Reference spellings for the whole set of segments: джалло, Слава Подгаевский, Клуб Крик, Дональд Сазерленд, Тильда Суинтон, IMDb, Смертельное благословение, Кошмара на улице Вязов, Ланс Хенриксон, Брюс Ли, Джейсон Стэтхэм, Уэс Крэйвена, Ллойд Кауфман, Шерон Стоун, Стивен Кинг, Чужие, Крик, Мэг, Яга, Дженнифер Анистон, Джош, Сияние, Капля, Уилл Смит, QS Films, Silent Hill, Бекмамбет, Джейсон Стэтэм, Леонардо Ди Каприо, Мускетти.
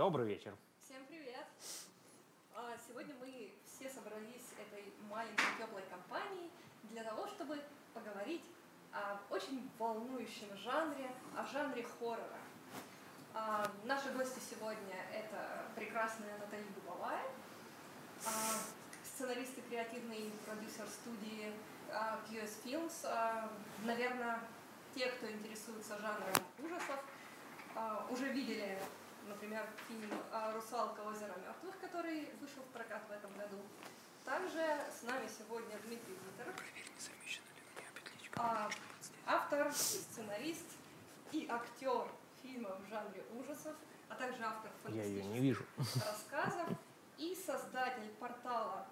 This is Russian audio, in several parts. Добрый вечер. Всем привет. Сегодня мы все собрались этой маленькой теплой компанией для того, чтобы поговорить о очень волнующем жанре, о жанре хоррора. Наши гости сегодня это прекрасная Натали Дубовая, сценарист и креативный продюсер студии QS Films. Наверное, те, кто интересуется жанром ужасов, уже видели, например, фильм «Русалка. Озеро мертвых», который вышел в прокат в этом году. Также с нами сегодня Дмитрий Витер, автор, и сценарист и актер фильма в жанре ужасов, а также автор фантастических рассказов и создатель портала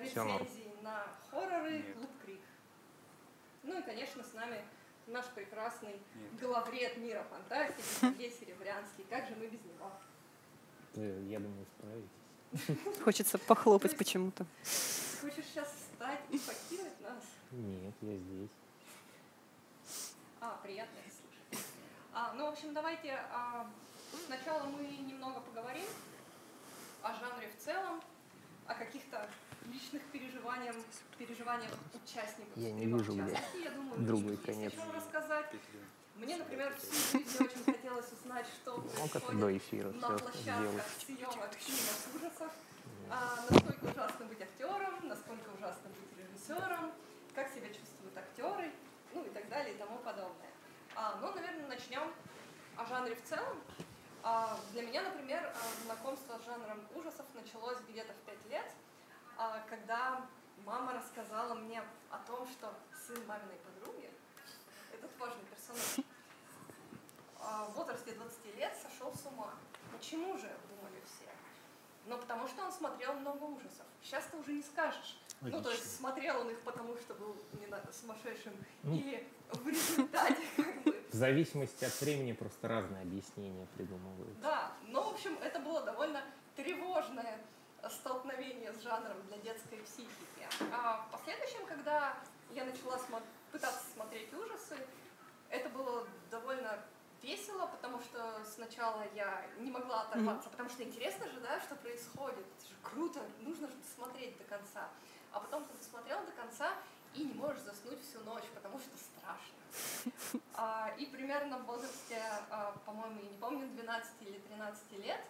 рецензий на хорроры «Клуб Крик». Ну и, конечно, с нами наш прекрасный главред мира фантастики Сергей Серебрянский. Как же мы без него? Я думаю, справитесь. Хочется похлопать почему-то. Ты хочешь сейчас встать и покинуть нас? Нет, я здесь. Приятно это слышать. Ну, в общем, давайте сначала мы немного поговорим о жанре в целом, о каких-то личных переживаниях участников. Я не вижу, где другой конец. Мне, например, всю жизнь очень хотелось узнать, что происходит на площадках съемок фильмов ужасов, насколько ужасно быть актером, насколько ужасно быть режиссером, как себя чувствуют актеры, ну и так далее и тому подобное. Но, наверное, начнем о жанре в целом. Для меня, например, знакомство с жанром ужасов началось где-то в 5 лет, когда мама рассказала мне о том, что сын маминой подруги, этот важный персонаж, в возрасте 20 лет сошел с ума. Почему же, думали все? Ну, потому что он смотрел много ужасов. Сейчас ты уже не скажешь. Отлично. Ну, то есть смотрел он их потому, что был сумасшедшим, или в результате как бы... В зависимости от времени просто разные объяснения придумывают. Да, но, в общем, это было довольно тревожное столкновение с жанром для детской психики. А в последующем, когда я начала пытаться смотреть ужасы, это было довольно весело, потому что сначала я не могла оторваться, потому что интересно же, да, что происходит, это же круто, нужно же смотреть до конца. А потом ты досмотрел до конца и не можешь заснуть всю ночь, потому что страшно. И примерно в возрасте, по-моему, я не помню, 12 или 13 лет,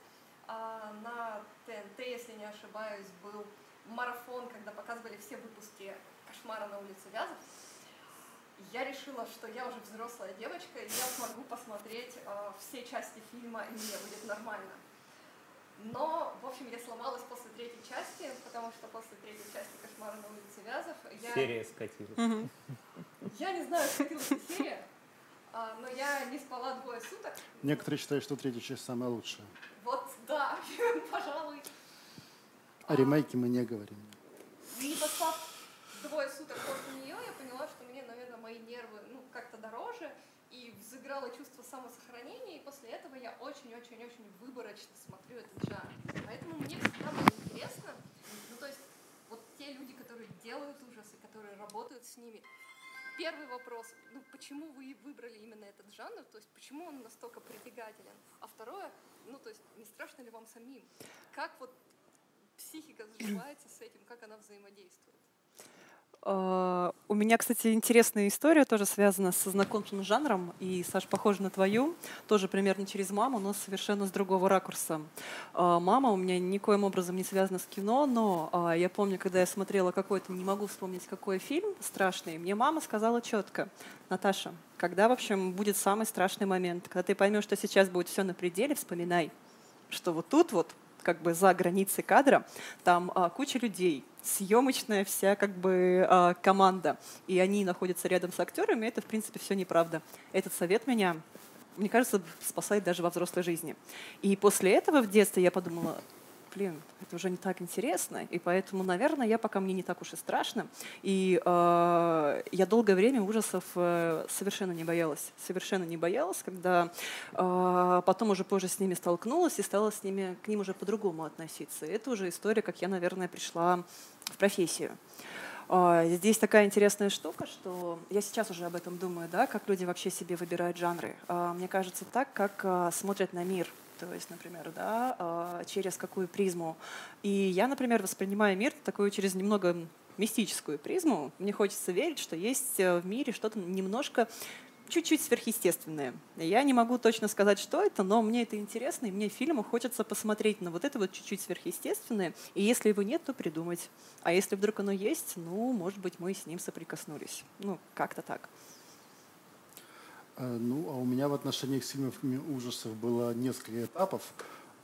на ТНТ, если не ошибаюсь, был марафон, когда показывали все выпуски «Кошмара на улице Вязов». Я решила, что я уже взрослая девочка, и я смогу посмотреть все части фильма, и мне будет нормально. Но, в общем, я сломалась после третьей части, потому что после третьей части «Кошмара на улице Вязов» серия скатилась. Я не знаю, скатилась ли серия, но я не спала 2 суток. Некоторые считают, что третья часть самая лучшая. Вот, да, пожалуй. О ремейке мы не говорим. Не поспав 2 суток после нее, я поняла, что мне, наверное, мои нервы как-то дороже, и взыграло чувство самосохранения, и после этого я очень-очень-очень выборочно смотрю этот жанр. Поэтому мне всегда было интересно, ну то есть вот те люди, которые делают ужасы, которые работают с ними. Первый вопрос, ну почему вы выбрали именно этот жанр, то есть почему он настолько притягателен? А второе, ну то есть не страшно ли вам самим? Как вот психика сживается с этим, как она взаимодействует? У меня, кстати, интересная история тоже связана со знакомством с жанром. И, Саш, похожа на твою, тоже примерно через маму, но совершенно с другого ракурса. Мама у меня никоим образом не связана с кино, но я помню, когда я смотрела какой-то, не могу вспомнить, какой фильм страшный, мне мама сказала четко: Наташа, когда, в общем, будет самый страшный момент? Когда ты поймешь, что сейчас будет все на пределе, вспоминай, что вот тут вот, как бы за границей кадра, там куча людей, съемочная вся как бы команда, и они находятся рядом с актерами, это, в принципе, все неправда. Этот совет меня, мне кажется, спасает даже во взрослой жизни. И после этого в детстве я подумала, это уже не так интересно, и поэтому, наверное, пока мне не так уж и страшно. И я долгое время ужасов совершенно не боялась. Когда потом уже позже с ними столкнулась и стала к ним уже по-другому относиться. Это уже история, как я, наверное, пришла в профессию. Здесь такая интересная штука, что я сейчас уже об этом думаю, да, как люди вообще себе выбирают жанры. Мне кажется, так, как смотрят на мир. то есть, например, да, через какую призму. И я, например, воспринимаю мир такую через немного мистическую призму. Мне хочется верить, что есть в мире что-то немножко, чуть-чуть сверхъестественное. Я не могу точно сказать, что это, но мне это интересно, и мне фильму хочется посмотреть на вот это вот чуть-чуть сверхъестественное. И если его нет, то придумать. А если вдруг оно есть, ну, может быть, мы с ним соприкоснулись. Ну, как-то так. Ну, а у меня в отношении к фильмам ужасов было несколько этапов.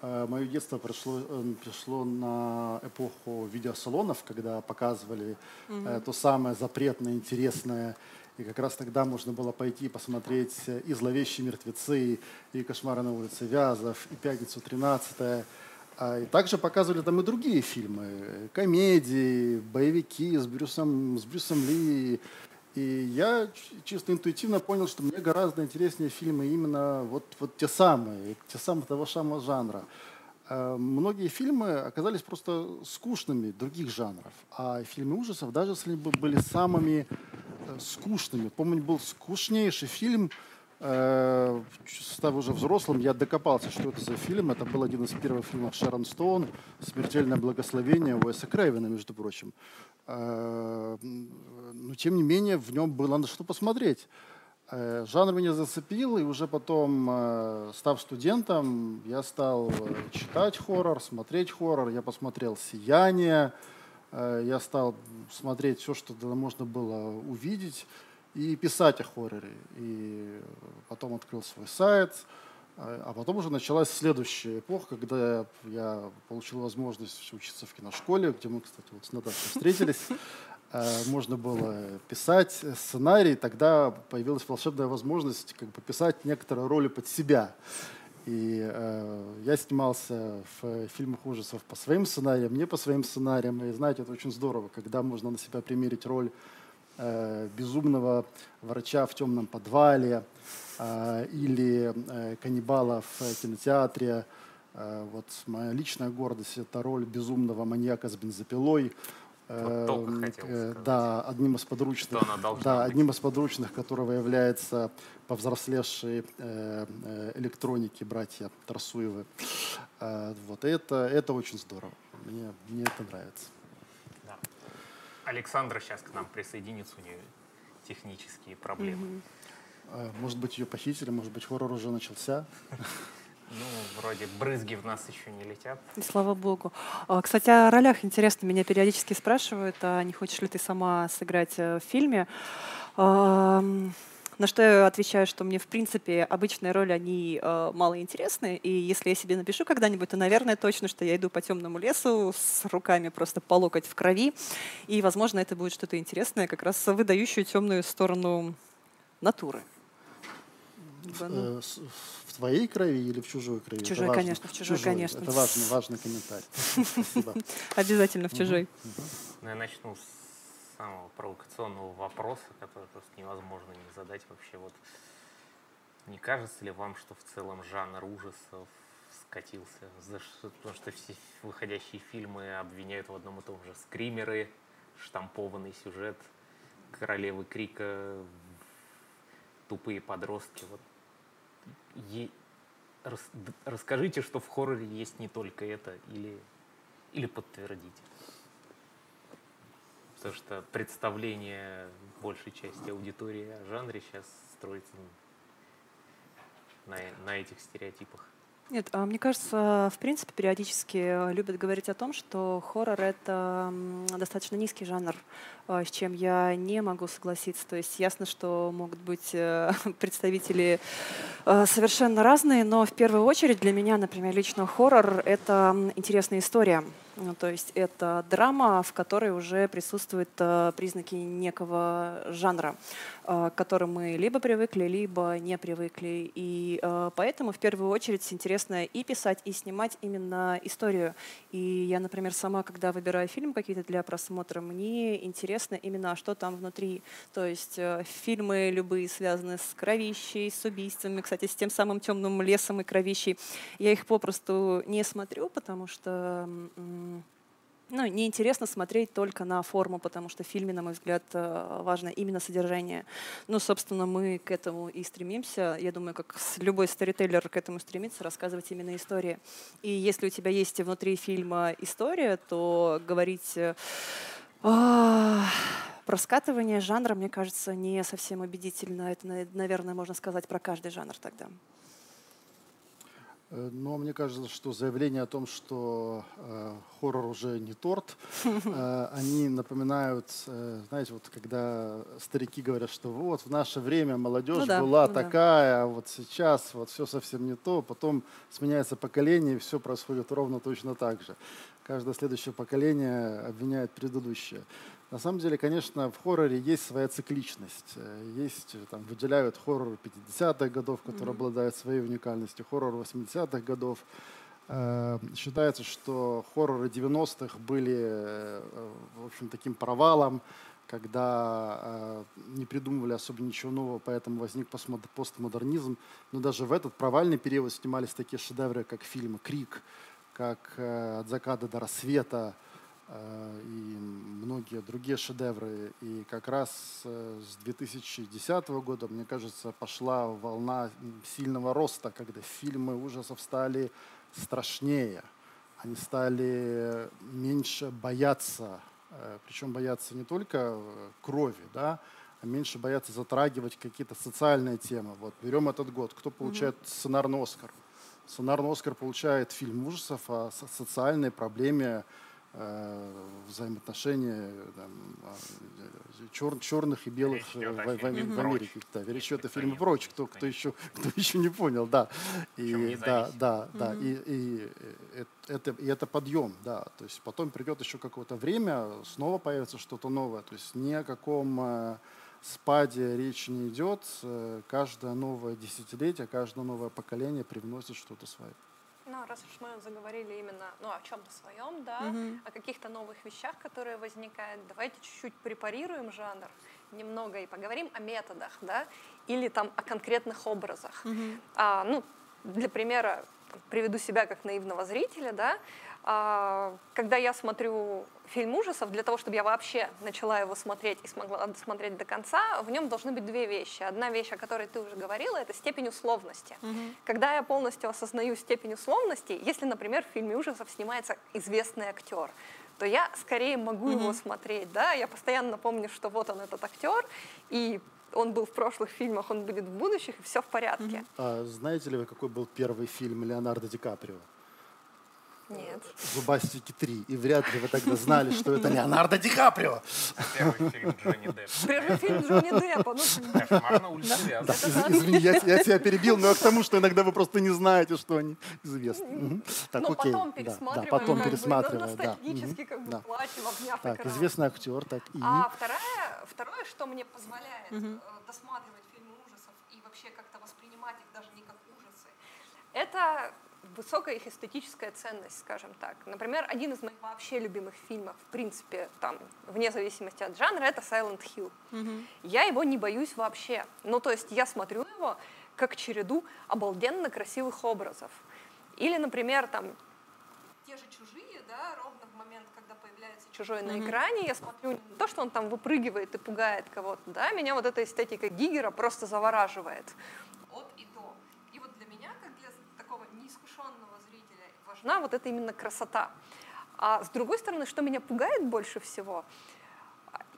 Мое детство пришло на эпоху видеосалонов, когда показывали то самое запретное, интересное. И как раз тогда можно было пойти посмотреть и «Зловещие мертвецы», и «Кошмара на улице Вязов», и «Пятницу 13-е». И также показывали там и другие фильмы, комедии, боевики с Брюсом Ли. И я чисто интуитивно понял, что мне гораздо интереснее фильмы именно вот те самые того самого жанра. Многие фильмы оказались просто скучными других жанров, а фильмы ужасов, даже если бы были самыми скучными. Помню, был скучнейший фильм, став уже взрослым, я докопался, что это за фильм. Это был один из первых фильмов Шерон Стоун «Смертельное благословение» Уэса Крэйвена, между прочим. Но, тем не менее, в нем было на что посмотреть. Жанр меня зацепил, и уже потом, став студентом, я стал читать хоррор, смотреть хоррор. Я посмотрел «Сияние», я стал смотреть все, что можно было увидеть, и писать о хорроре. И потом открыл свой сайт. А потом уже началась следующая эпоха, когда я получил возможность учиться в киношколе, где мы, кстати, вот с Наташей встретились. Можно было писать сценарий, тогда появилась волшебная возможность как бы писать некоторые роли под себя. И я снимался в фильмах ужасов по своим сценариям, не по своим сценариям. И знаете, это очень здорово, когда можно на себя примерить роль безумного врача в темном подвале или каннибала в кинотеатре. Вот моя личная гордость – это роль безумного маньяка с бензопилой. Да, одним из подручных, которого является повзрослевшие электроники братья Тарсуевы. Вот это очень здорово. Мне это нравится. Да. Александра сейчас к нам присоединится, у нее технические проблемы. Может быть, ее похитили, может быть, хоррор уже начался. Ну, вроде брызги в нас еще не летят. И слава богу. Кстати, о ролях интересно. Меня периодически спрашивают, а не хочешь ли ты сама сыграть в фильме? На что я отвечаю, что мне, в принципе, обычные роли, они малоинтересны. И если я себе напишу когда-нибудь, то, наверное, точно, что я иду по темному лесу с руками просто по локоть в крови. И, возможно, это будет что-то интересное, как раз выдающую темную сторону натуры. В твоей крови или в чужой крови? В чужой, конечно, в чужой, конечно. Это важный комментарий. Спасибо. Обязательно в чужой. Ну, я начну с самого провокационного вопроса, который просто невозможно не задать вообще. Вот, не кажется ли вам, что в целом жанр ужасов скатился? Потому что все выходящие фильмы обвиняют в одном и том же: скримеры, штампованный сюжет, королевы крика, тупые подростки. Вот. Расскажите, что в хорроре есть не только это, или подтвердите. Потому что представление большей части аудитории о жанре сейчас строится на этих стереотипах. Нет, мне кажется, в принципе, периодически любят говорить о том, что хоррор — это достаточно низкий жанр, с чем я не могу согласиться. То есть ясно, что могут быть представители совершенно разные, но в первую очередь для меня, например, лично хоррор — это интересная история. Ну, то есть это драма, в которой уже присутствуют признаки некого жанра, к которому мы либо привыкли, либо не привыкли. И поэтому в первую очередь интересно и писать, и снимать именно историю. И я, например, сама, когда выбираю фильм какие-то для просмотра, мне интересно именно, что там внутри. То есть фильмы любые связаны с кровищей, с убийствами, кстати, с тем самым темным лесом и кровищей. Я их попросту не смотрю, потому что ну, неинтересно смотреть только на форму, потому что в фильме, на мой взгляд, важно именно содержание. Ну, собственно, мы к этому и стремимся. Я думаю, как любой сторителлер к этому стремится, рассказывать именно истории. И если у тебя есть внутри фильма история, то говорить... Про скатывание жанра, мне кажется, не совсем убедительно. Это, наверное, можно сказать про каждый жанр тогда. Но мне кажется, что заявление о том, что хоррор уже не торт, они напоминают, знаете, вот когда старики говорят, что вот в наше время молодежь была такая, а вот сейчас вот все совсем не то, потом сменяется поколение, и все происходит ровно точно так же. Каждое следующее поколение обвиняет предыдущее. На самом деле, конечно, в хорроре есть своя цикличность. Есть, там, выделяют хоррор 50-х годов, который обладает своей уникальностью, хоррор 80-х годов. Считается, что хорроры 90-х были, в общем, таким провалом, когда не придумывали особо ничего нового, поэтому возник постмодернизм. Но даже в этот провальный период снимались такие шедевры, как фильмы «Крик», как «От заката до рассвета», и многие другие шедевры. И как раз с 2010 года, мне кажется, пошла волна сильного роста, когда фильмы ужасов стали страшнее. Они стали меньше бояться, причем бояться не только крови, да, а меньше бояться затрагивать какие-то социальные темы. Вот берем этот год, кто получает сценарный «Оскар». Сценарный «Оскар» получает фильм ужасов о социальной проблеме взаимоотношения черных и белых в Америке. Речь идет о фильме «Прочь», кто еще не понял, да. И это подъем, да. То есть потом придет еще какое-то время, снова появится что-то новое. То есть ни о каком спаде речи не идет. Каждое новое десятилетие, каждое новое поколение привносит что-то свое. Ну, раз уж мы заговорили именно о чем-то своем, да, о каких-то новых вещах, которые возникают, давайте чуть-чуть препарируем жанр немного и поговорим о методах, да, или там о конкретных образах. Для примера приведу себя как наивного зрителя, да, когда я смотрю фильм ужасов, для того, чтобы я вообще начала его смотреть и смогла досмотреть до конца, в нем должны быть две вещи. Одна вещь, о которой ты уже говорила, это степень условности. Когда я полностью осознаю степень условности, если, например, в фильме ужасов снимается известный актер, то я скорее могу его смотреть, да, я постоянно помню, что вот он, этот актер, и он был в прошлых фильмах, он будет в будущих, и все в порядке. А знаете ли вы, какой был первый фильм Леонардо Ди Каприо? Нет. «Зубастики 3». И вряд ли вы тогда знали, что это Леонардо Ди Каприо. Первый фильм Джонни Деппа. Первый фильм Джонни Деппа. «Кошмар на улице Вязов». Извини, я тебя перебил, но к тому, что иногда вы просто не знаете, что они известны. Но потом пересматриваем. Потом пересматриваем, да. Ностальгически как бы плачем, обняв экран. Так, известный актер. А второе, что мне позволяет досматривать фильмы ужасов и вообще как-то воспринимать их даже не как ужасы, это... высокая их эстетическая ценность, скажем так. Например, один из моих вообще любимых фильмов, в принципе, там, вне зависимости от жанра, это Silent Hill. Я его не боюсь вообще. Ну, то есть я смотрю его как череду обалденно красивых образов. Или, например, там, те же «Чужие», да, ровно в момент, когда появляется чужой на экране, я смотрю не то, что он там выпрыгивает и пугает кого-то, да, меня вот эта эстетика Гигера просто завораживает. Важна вот это именно красота. А с другой стороны, что меня пугает больше всего,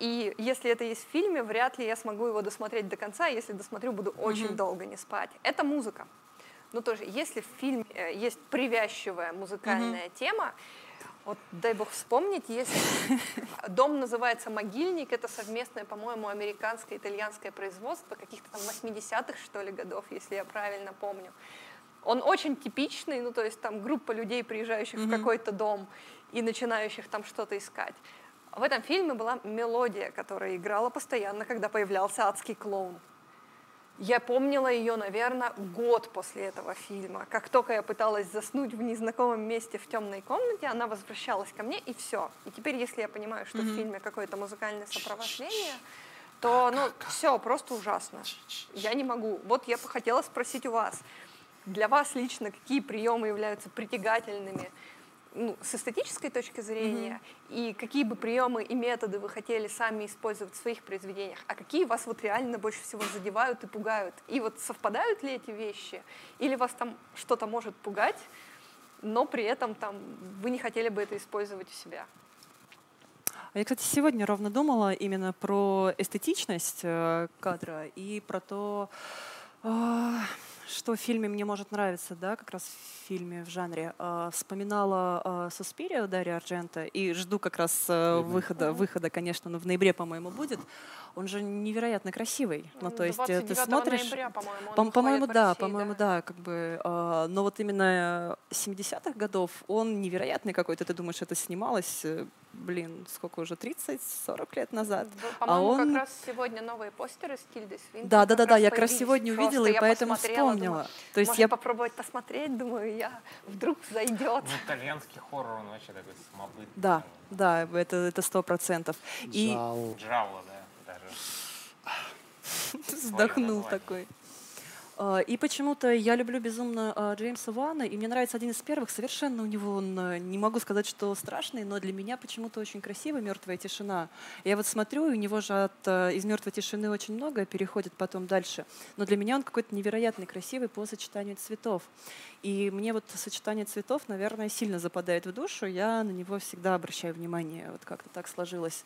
и если это есть в фильме, вряд ли я смогу его досмотреть до конца, если досмотрю, буду очень долго не спать. Это музыка. Но тоже, если в фильме есть привязчивая музыкальная тема, вот дай бог вспомнить, если дом называется «Могильник», это совместное, по-моему, американское и итальянское производство каких-то там 80-х, что ли, годов, если я правильно помню. Он очень типичный, ну, то есть там группа людей, приезжающих в какой-то дом и начинающих там что-то искать. В этом фильме была мелодия, которая играла постоянно, когда появлялся адский клоун. Я помнила ее, наверное, год после этого фильма. Как только я пыталась заснуть в незнакомом месте в темной комнате, она возвращалась ко мне, и все. И теперь, если я понимаю, что в фильме какое-то музыкальное сопровождение, то, ну, все, просто ужасно. Я не могу. Вот я бы хотела спросить у вас. Для вас лично какие приемы являются притягательными ну, с эстетической точки зрения, и какие бы приемы и методы вы хотели сами использовать в своих произведениях, а какие вас вот реально больше всего задевают и пугают. И вот совпадают ли эти вещи, или вас там что-то может пугать, но при этом там вы не хотели бы это использовать у себя. Я, кстати, сегодня ровно думала именно про эстетичность кадра и про то, что в фильме мне может нравиться, да, как раз в фильме, в жанре. Вспоминала «Суспирию» Дарио Ардженто и жду как раз выхода, конечно, но в ноябре, по-моему, будет. Он же невероятно красивый. Ну, то есть ты смотришь... По-моему, да. Как бы, но вот именно 70-х годов он невероятный какой-то. Ты думаешь, это снималось, блин, сколько уже, 30-40 лет назад? По-моему, он... как раз сегодня новые постеры с Тильдой Суинтон. Да, я как раз сегодня увидела, и поэтому вспомнила. То есть я попробовать посмотреть, думаю, я вдруг зайдет. Ну, итальянский хоррор, он вообще такой самобытный. Да, это 100%. Джалло, да. Вздохнул такой. И почему-то я люблю безумно Джеймса Уэна, и мне нравится один из первых. Совершенно у него он, не могу сказать, что страшный, но для меня почему-то очень красивый «Мертвая тишина». Я вот смотрю, у него же из «Мертвой тишины» очень много переходит потом дальше. Но для меня он какой-то невероятный, красивый по сочетанию цветов. И мне вот сочетание цветов, наверное, сильно западает в душу. Я на него всегда обращаю внимание. Вот как-то так сложилось.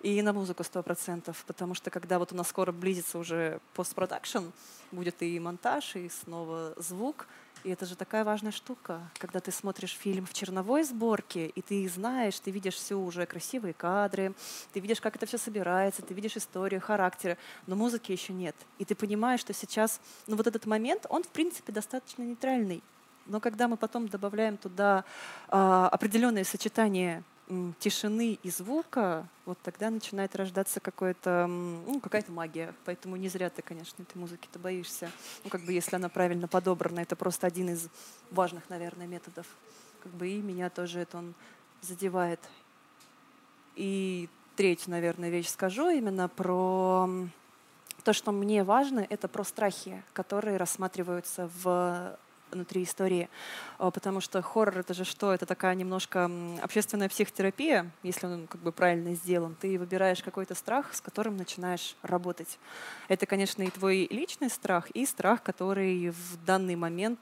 И на музыку 100%, потому что когда вот у нас скоро близится уже постпродакшн, будет и монтаж, и снова звук. И это же такая важная штука, когда ты смотришь фильм в черновой сборке, и ты знаешь, ты видишь все уже красивые кадры, ты видишь, как это все собирается, ты видишь историю, характеры, но музыки еще нет. И ты понимаешь, что сейчас, ну вот этот момент, он в принципе достаточно нейтральный. Но когда мы потом добавляем туда определенные сочетания тишины и звука, вот тогда начинает рождаться какая-то магия. Поэтому не зря ты, конечно, этой музыки-то боишься. Ну, как бы, если она правильно подобрана, это просто один из важных, наверное, методов. Как бы, и меня тоже это он задевает. И третью, наверное, вещь скажу именно про то, что мне важно, это про страхи, которые рассматриваются внутри истории, потому что хоррор — это же что? Это такая немножко общественная психотерапия, если он как бы правильно сделан. Ты выбираешь какой-то страх, с которым начинаешь работать. Это, конечно, и твой личный страх, и страх, который в данный момент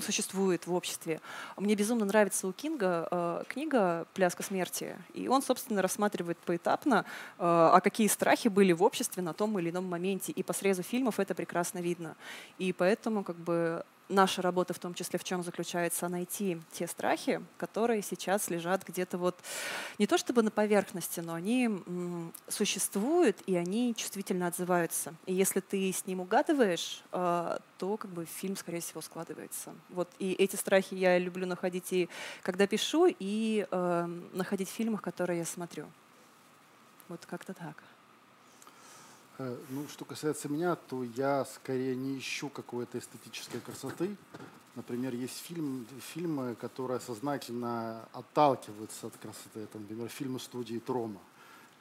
существует в обществе. Мне безумно нравится у Кинга книга «Пляска смерти», и он, собственно, рассматривает поэтапно, а какие страхи были в обществе на том или ином моменте, и по срезу фильмов это прекрасно видно. И поэтому как бы наша работа в том числе в чем заключается? Найти те страхи, которые сейчас лежат где-то вот не то чтобы на поверхности, но они существуют, и они чувствительно отзываются. И если ты с ним угадываешь, то как бы фильм, скорее всего, складывается. Вот. И эти страхи я люблю находить и когда пишу, и находить в фильмах, которые я смотрю. Вот как-то так. Ну, что касается меня, то я скорее не ищу какой-то эстетической красоты. Например, есть фильмы, которые сознательно отталкиваются от красоты. Это, например, фильмы студии Трома.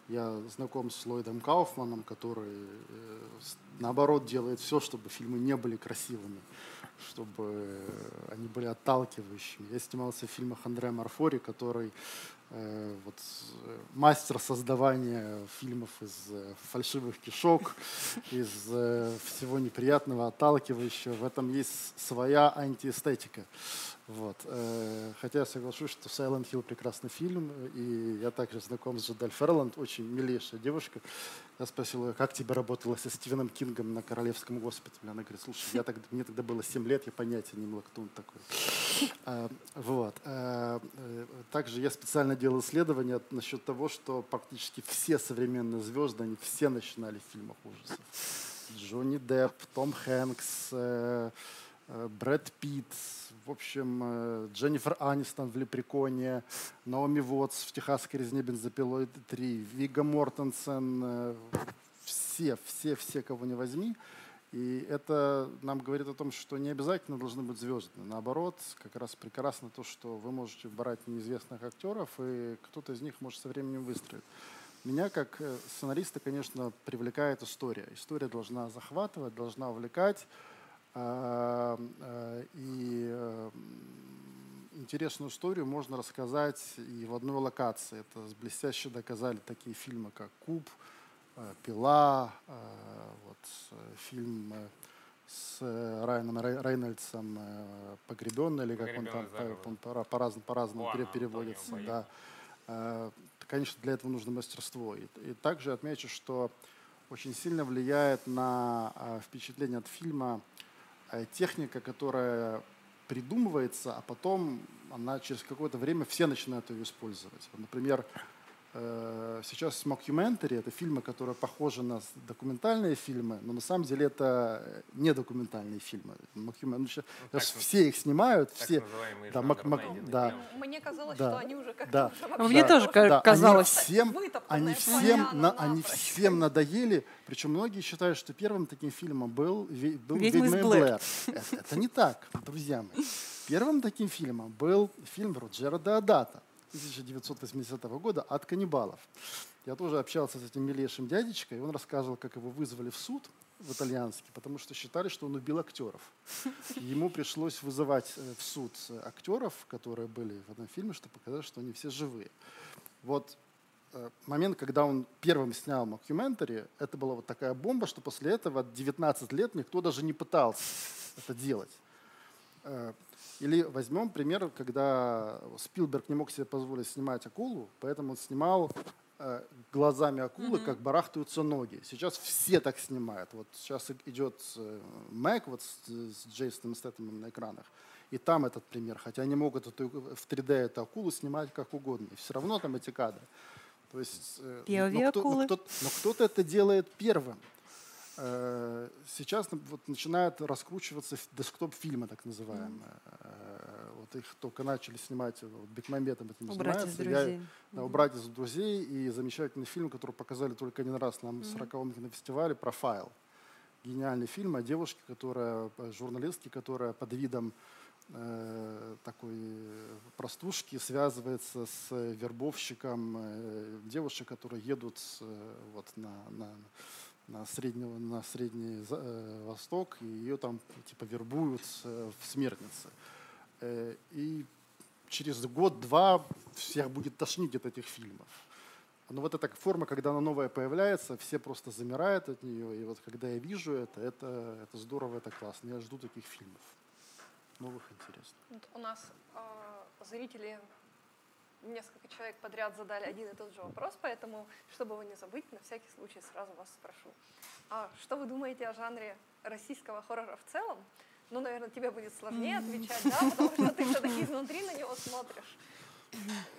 Я знаком с Ллойдом Кауфманом, который, наоборот, делает все, чтобы фильмы не были красивыми, чтобы они были отталкивающими. Я снимался в фильмах Андреа Марфори, который мастер создавания фильмов из фальшивых кишок, из всего неприятного, отталкивающего. В этом есть своя антиэстетика. Вот. Хотя я соглашусь, что Silent Hill прекрасный фильм, и я также знаком с Джодель Ферланд, очень милейшая девушка. Я спросил ее, как тебе работало со Стивеном Кингом на Королевском госпитале? Она говорит, слушай, мне тогда было 7 лет, я понятия не имела, кто он такой. Вот. Также я специально делал исследование насчет того, что практически все современные звезды, они все начинали в фильмах ужасов. Джонни Депп, Том Хэнкс, Брэд Питт, в общем, Дженнифер Анистон в «Лепреконе», Наоми Уоттс в «Техасской резне бензопилой 3», Вигго Мортенсен, все, кого не возьми. И это нам говорит о том, что не обязательно должны быть звезды. Наоборот, как раз прекрасно то, что вы можете брать неизвестных актеров, и кто-то из них может со временем выстроить. Меня как сценариста, конечно, привлекает история. История должна захватывать, должна увлекать. И интересную историю можно рассказать и в одной локации. Это блестяще доказали такие фильмы, как «Куб», «Пила», вот, фильм с Райаном Рейнольдсом «Погребённый», или как он там по-разному переводится. Да. Конечно, для этого нужно мастерство. И также отмечу, что очень сильно влияет на впечатление от фильма техника, которая придумывается, а потом она через какое-то время все начинают ее использовать. Например, сейчас мокюментари — это фильмы, которые похожи на документальные фильмы, но на самом деле это не документальные фильмы. Все их снимают. Все. Да, да. Мне казалось, да, что они уже как-то... Да. Мне тоже казалось. Они всем надоели. Причем многие считают, что первым таким фильмом был «Ведьма из Блэр». Это не так, друзья мои. Первым таким фильмом был фильм Роджера Деодата 1980 года «От каннибалов». Я тоже общался с этим милейшим дядечкой, и он рассказывал, как его вызвали в суд в итальянский, потому что считали, что он убил актеров. Ему пришлось вызывать в суд актеров, которые были в этом фильме, чтобы показать, что они все живые. Вот момент, когда он первым снял мокюментари, это была вот такая бомба, что после этого 19 лет никто даже не пытался это делать. Или возьмем пример, когда Спилберг не мог себе позволить снимать акулу, поэтому он снимал глазами акулы, как барахтаются ноги. Сейчас все так снимают. Вот сейчас идет Мэг вот с Джейсоном Стэтэмом на экранах, и там этот пример. Хотя они могут в 3D эту акулу снимать как угодно, и все равно там эти кадры. То есть, но кто-то это делает первым. Сейчас вот начинают раскручиваться десктоп-фильмы, так называемые. Вот их только начали снимать, вот, Бекмамбетом этим занимается. «Убрать из друзей» и замечательный фильм, который показали только один раз на 40-м кинофестивале, «Профайл». Гениальный фильм о девушке, журналистке, которая под видом такой простушки связывается с вербовщиком девушек, которые едут вот на Средний Восток, и ее там типа вербуют в смертнице. И через год-два всех будет тошнить от этих фильмов. Но вот эта форма, когда она новая появляется, все просто замирают от нее. И вот когда я вижу это здорово, это классно. Я жду таких фильмов. Новых, интересных. У нас зрители... Несколько человек подряд задали один и тот же вопрос, поэтому, чтобы его не забыть, на всякий случай сразу вас спрошу. Что вы думаете о жанре российского хоррора в целом? Ну, наверное, тебе будет сложнее отвечать, да, потому что ты все-таки изнутри на него смотришь.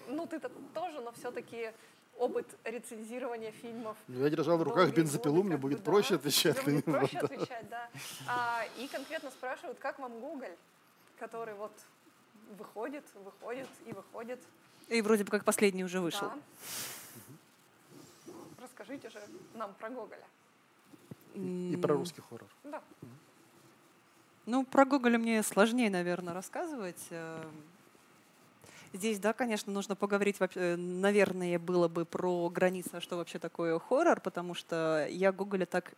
Ну, ты-то тоже, но все-таки опыт рецензирования фильмов. Я держал в руках бензопилу, мне будет проще отвечать. Мне будет проще отвечать, да. И конкретно спрашивают, как вам Гоголь, который вот выходит. И вроде бы как последний уже вышел. Да. Расскажите же нам про Гоголя. И про русский хоррор. Да. Ну, про Гоголя мне сложнее, наверное, рассказывать. Здесь, да, конечно, нужно поговорить, наверное, было бы про границы, что вообще такое хоррор, потому что я Гоголя так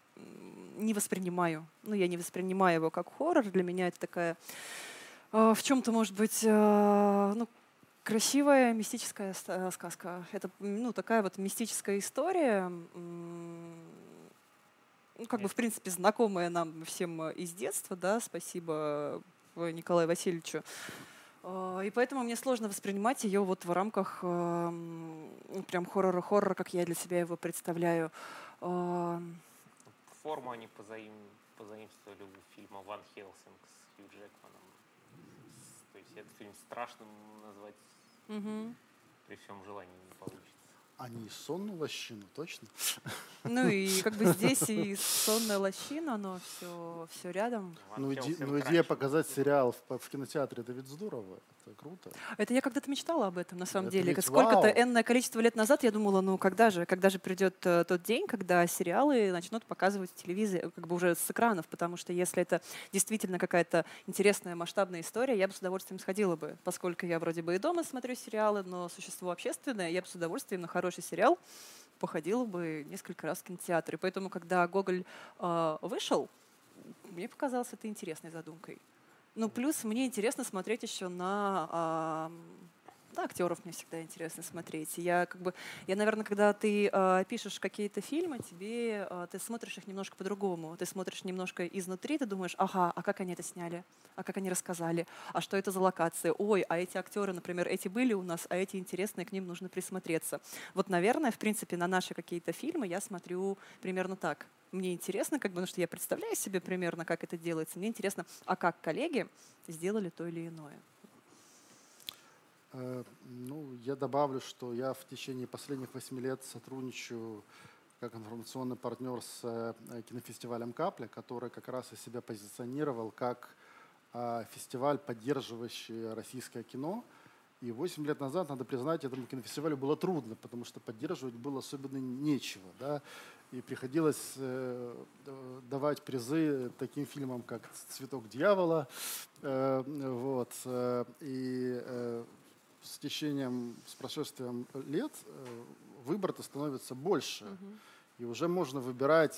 не воспринимаю. Ну, я не воспринимаю его как хоррор. Для меня это такая в чем-то, может быть, ну, красивая мистическая сказка. Это, ну, такая вот мистическая история, ну, как бы, в принципе, знакомая нам всем из детства, да, спасибо Николаю Васильевичу. И поэтому мне сложно воспринимать ее вот в рамках прям хоррора-хоррора, как я для себя его представляю. Форму они позаимствовали у фильма «Ван Хельсинг» с Хью Джекманом. То есть этот фильм страшным назвать при всем желании не получится. Они сонную лощину, точно? Ну и как бы здесь и сонная лощина, но все рядом. Ну идея показать сериал в кинотеатре, это ведь здорово, это круто. Это я когда-то мечтала об этом, на самом деле. Сколько-то энное количество лет назад я думала, ну когда же придет тот день, когда сериалы начнут показывать в телевизоре, как бы уже с экранов, потому что если это действительно какая-то интересная масштабная история, я бы с удовольствием сходила бы, поскольку я вроде бы и дома смотрю сериалы, но существо общественное, я бы с удовольствием на хороший сериал походила бы несколько раз в кинотеатре. Поэтому, когда Гоголь вышел, мне показалось это интересной задумкой. Ну, плюс мне интересно смотреть еще на... Да, актеров мне всегда интересно смотреть. Я, как бы, наверное, когда ты пишешь какие-то фильмы, тебе ты смотришь их немножко по-другому. Ты смотришь немножко изнутри, ты думаешь, ага, а как они это сняли? А как они рассказали? А что это за локация? Ой, а эти актеры, например, эти были у нас, а эти интересные, к ним нужно присмотреться. Вот, наверное, в принципе, на наши какие-то фильмы я смотрю примерно так. Мне интересно, как бы, потому что я представляю себе примерно, как это делается. Мне интересно, а как коллеги сделали то или иное. Ну, я добавлю, что я в течение последних 8 лет сотрудничаю как информационный партнер с кинофестивалем «Капля», который как раз и себя позиционировал как фестиваль, поддерживающий российское кино. И 8 лет назад, надо признать, этому кинофестивалю было трудно, потому что поддерживать было особенно нечего. Да? И приходилось давать призы таким фильмам, как «Цветок дьявола». Вот. И с прошествием лет выбор-то становится больше. И уже можно выбирать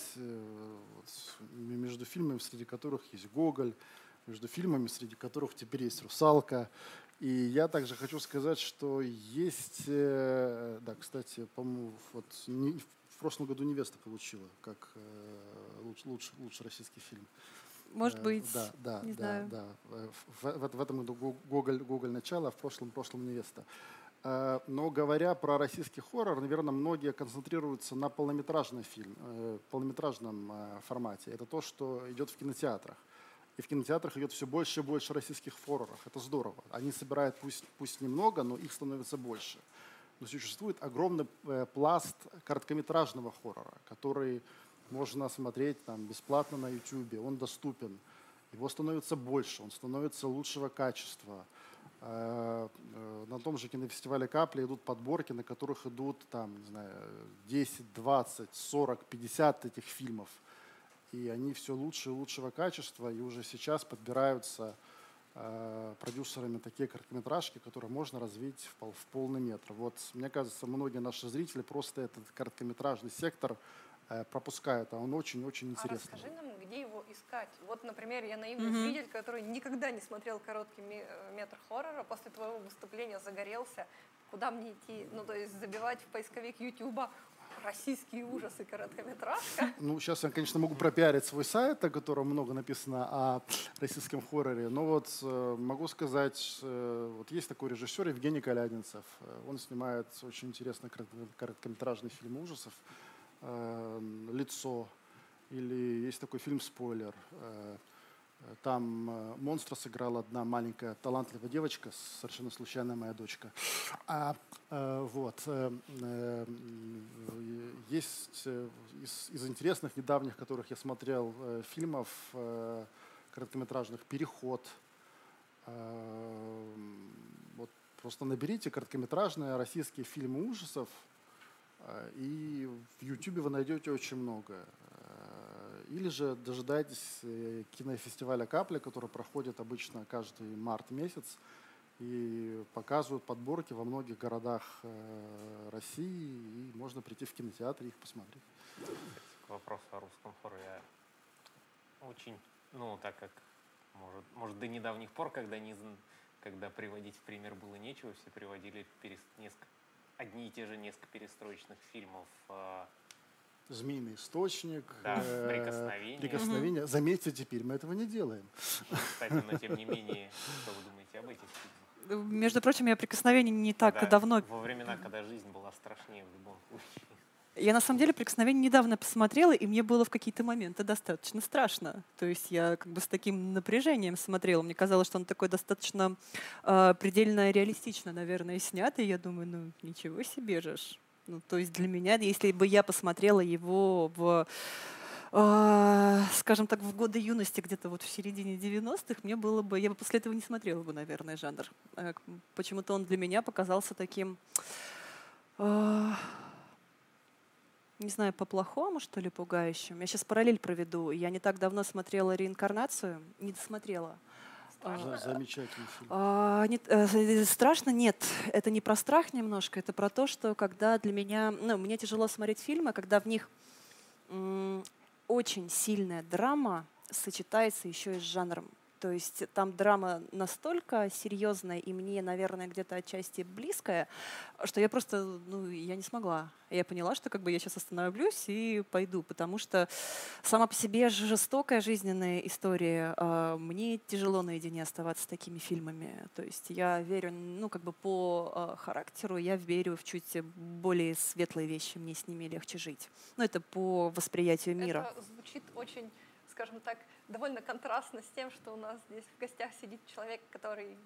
между фильмами, среди которых есть Гоголь, между фильмами, среди которых теперь есть «Русалка». И я также хочу сказать, что есть... Да, кстати, по-моему, вот, в прошлом году «Невеста» получила как лучший российский фильм. Может быть, да, не знаю. В этом году Гоголь начало, а в прошлом «Невеста». Но говоря про российский хоррор, наверное, многие концентрируются на полнометражном формате. Это то, что идет в кинотеатрах. И в кинотеатрах идет все больше и больше российских хорроров. Это здорово. Они собирают пусть немного, но их становится больше. Но существует огромный пласт короткометражного хоррора, который... Можно смотреть там, бесплатно на YouTube, он доступен. Его становится больше, он становится лучшего качества. На том же кинофестивале «Капли» идут подборки, на которых идут там, не знаю, 10, 20, 40, 50 этих фильмов. И они все лучше и лучшего качества. И уже сейчас подбираются продюсерами такие короткометражки, которые можно развить в полный метр. Вот, мне кажется, многие наши зрители просто этот короткометражный сектор пропускают, а он очень-очень интересный. А расскажи нам, где его искать? Вот, например, я наивный зритель, который никогда не смотрел короткий метр хоррора, после твоего выступления загорелся. Куда мне идти? Ну, то есть забивать в поисковик Ютуба российские ужасы, короткометражка. Ну, сейчас я, конечно, могу пропиарить свой сайт, о котором много написано о российском хорроре, но вот могу сказать, вот есть такой режиссер Евгений Колядинцев. Он снимает очень интересный короткометражный фильм ужасов «Лицо», или есть такой фильм «Спойлер». Там монстра сыграла одна маленькая талантливая девочка, совершенно случайная моя дочка. Есть из интересных недавних, которых я смотрел, фильмов короткометражных «Переход». Вот просто наберите короткометражные российские фильмы ужасов, и в YouTube вы найдете очень много. Или же дожидайтесь кинофестиваля «Капля», который проходит обычно каждый март месяц и показывают подборки во многих городах России. И можно прийти в кинотеатр и их посмотреть. К вопросу о русском хорроре. Очень, ну, так как, может, до недавних пор, когда приводить в пример было нечего, все приводили одни и те же несколько перестроечных фильмов. «Змеиный источник», да, «Прикосновение». Заметьте, теперь мы этого не делаем. Кстати, но тем не менее, что вы думаете об этих фильмах? Между прочим, я «Прикосновение» не так давно... Во времена, когда жизнь была страшнее в любом случае. Я, на самом деле, «Прикосновение» недавно посмотрела, и мне было в какие-то моменты достаточно страшно. То есть я как бы с таким напряжением смотрела. Мне казалось, что он такой достаточно предельно реалистично, наверное, снят. И я думаю, ну ничего себе же. Ну, то есть для меня, если бы я посмотрела его в... скажем так, в годы юности, где-то вот в середине 90-х, мне было бы, я бы после этого не смотрела бы, наверное, жанр. Почему-то он для меня показался таким... не знаю, по-плохому, что ли, пугающим. Я сейчас параллель проведу. Я не так давно смотрела «Реинкарнацию». Не досмотрела. Страшно? Замечательный фильм. Страшно? Нет. Это не про страх немножко. Это про то, что когда для меня... Ну, мне тяжело смотреть фильмы, когда в них очень сильная драма сочетается еще и с жанром. То есть там драма настолько серьезная и мне, наверное, где-то отчасти близкая, что я просто, я не смогла. Я поняла, что я сейчас остановлюсь и пойду, потому что сама по себе жестокая жизненная история. Мне тяжело наедине оставаться с такими фильмами. То есть я верю, по характеру, я верю в чуть более светлые вещи, мне с ними легче жить. Это по восприятию мира. Это звучит очень, скажем так, довольно контрастно с тем, что у нас здесь в гостях сидит человек, который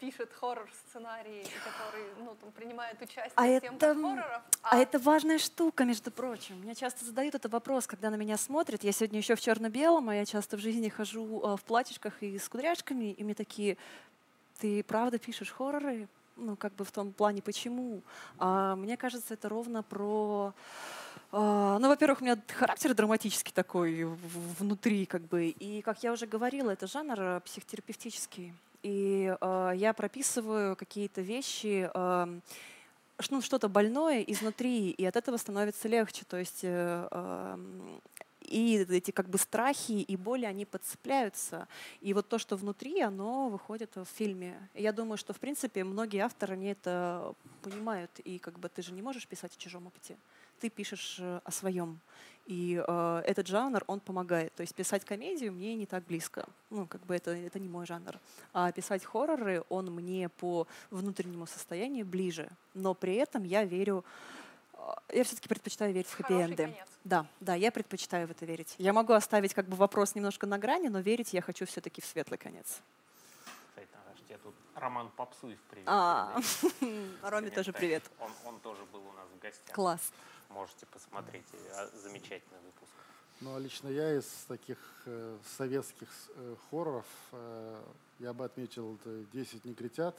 пишет хоррор-сценарии, который принимает участие в съемках хорроров. А это важная штука, между прочим. Меня часто задают этот вопрос, когда на меня смотрят. Я сегодня еще в черно-белом, а я часто в жизни хожу в платьишках и с кудряшками, и мне такие: ты правда пишешь хорроры? В том плане, почему? А мне кажется, это ровно про... во-первых, у меня характер драматический такой внутри, И, как я уже говорила, это жанр психотерапевтический. И я прописываю какие-то вещи, что-то больное изнутри, и от этого становится легче. То есть и эти страхи и боли, они подцепляются. И вот то, что внутри, оно выходит в фильме. Я думаю, что, в принципе, многие авторы не это понимают. И ты же не можешь писать о чужом опыте. Ты пишешь о своем. И этот жанр, он помогает. То есть писать комедию мне не так близко. Это не мой жанр. А писать хорроры, он мне по внутреннему состоянию ближе. Но при этом я верю... Я все-таки предпочитаю верить в хэппи-энды. Да, я предпочитаю в это верить. Я могу оставить вопрос немножко на грани, но верить я хочу все-таки в светлый конец. Кстати, Наташа, тебе тут Роман Попсуев привет. Роме тоже привет. Он тоже был у нас в гостях. Класс. Можете посмотреть. Замечательный выпуск. Ну, а лично я из таких советских хорроров, я бы отметил «10 негритят»,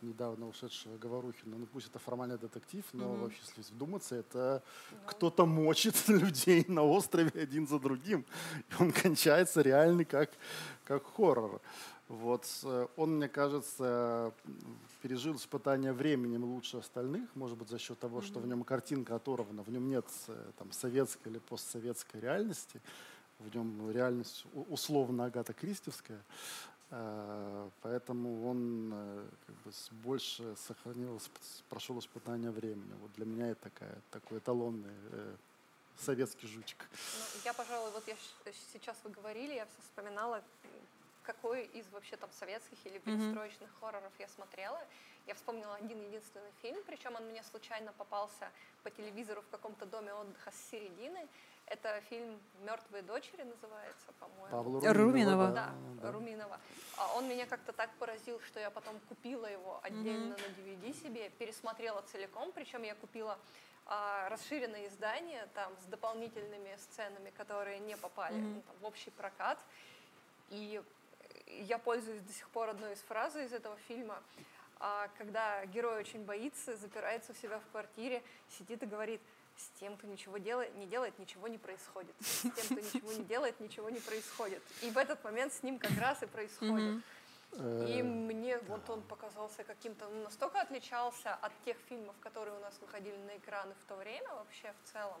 недавно ушедшего Говорухина. Пусть это формальный детектив, но вообще, если вдуматься, это кто-то мочит людей на острове один за другим. И он кончается реально как хоррор. Вот. Он, мне кажется, пережил испытание временем лучше остальных, может быть, за счет того, что в нем картинка оторвана, в нем нет советской или постсоветской реальности, в нем реальность условно Агата Кристевская. Поэтому он больше сохранился, прошел испытание времени. Вот для меня это такой эталонный советский жучик. Я, пожалуй, сейчас вы говорили, я все вспоминала, какой из вообще советских или перестроечных хорроров я смотрела. Я вспомнила один-единственный фильм, причем он мне случайно попался по телевизору в каком-то доме отдыха с середины. Это фильм «Мертвые дочери» называется, по-моему. Руминова. Да, Руминова. Он меня как-то так поразил, что я потом купила его отдельно на DVD себе, пересмотрела целиком, причем я купила расширенное издание там с дополнительными сценами, которые не попали в общий прокат. И я пользуюсь до сих пор одной из фраз из этого фильма, когда герой очень боится, запирается у себя в квартире, сидит и говорит: с тем, кто ничего не делает, ничего не происходит. С тем, кто ничего не делает, ничего не происходит. И в этот момент с ним как раз и происходит. И мне он показался каким-то... настолько отличался от тех фильмов, которые у нас выходили на экраны в то время вообще в целом,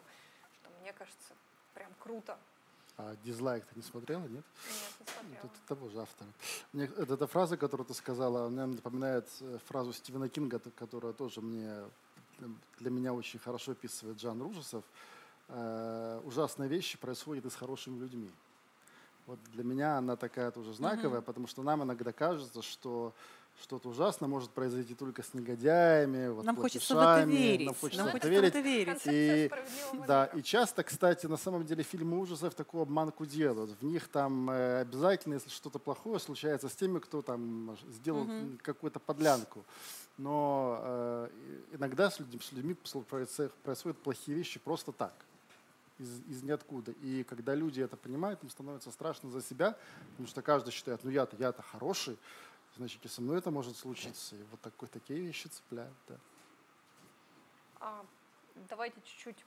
что мне кажется, прям круто. А «Дизлайк» ты не смотрела, нет? Нет, не смотрела. Это того же автора. Мне эта фраза, которую ты сказала, она напоминает фразу Стивена Кинга, которая тоже для меня очень хорошо описывает жанр ужасов. Ужасные вещи происходят и с хорошими людьми. Вот для меня она такая тоже знаковая, потому что нам иногда кажется, что что-то ужасное может произойти только с негодяями, нам хочется в это верить. И часто, кстати, на самом деле фильмы ужасов такую обманку делают. В них там обязательно, если что-то плохое случается с теми, кто там сделал какую-то подлянку. Но иногда с людьми происходят плохие вещи просто так, из ниоткуда. И когда люди это понимают, им становится страшно за себя, потому что каждый считает: я-то хороший, значит, и со мной это может случиться. И вот такие вещи цепляют. Да. Давайте чуть-чуть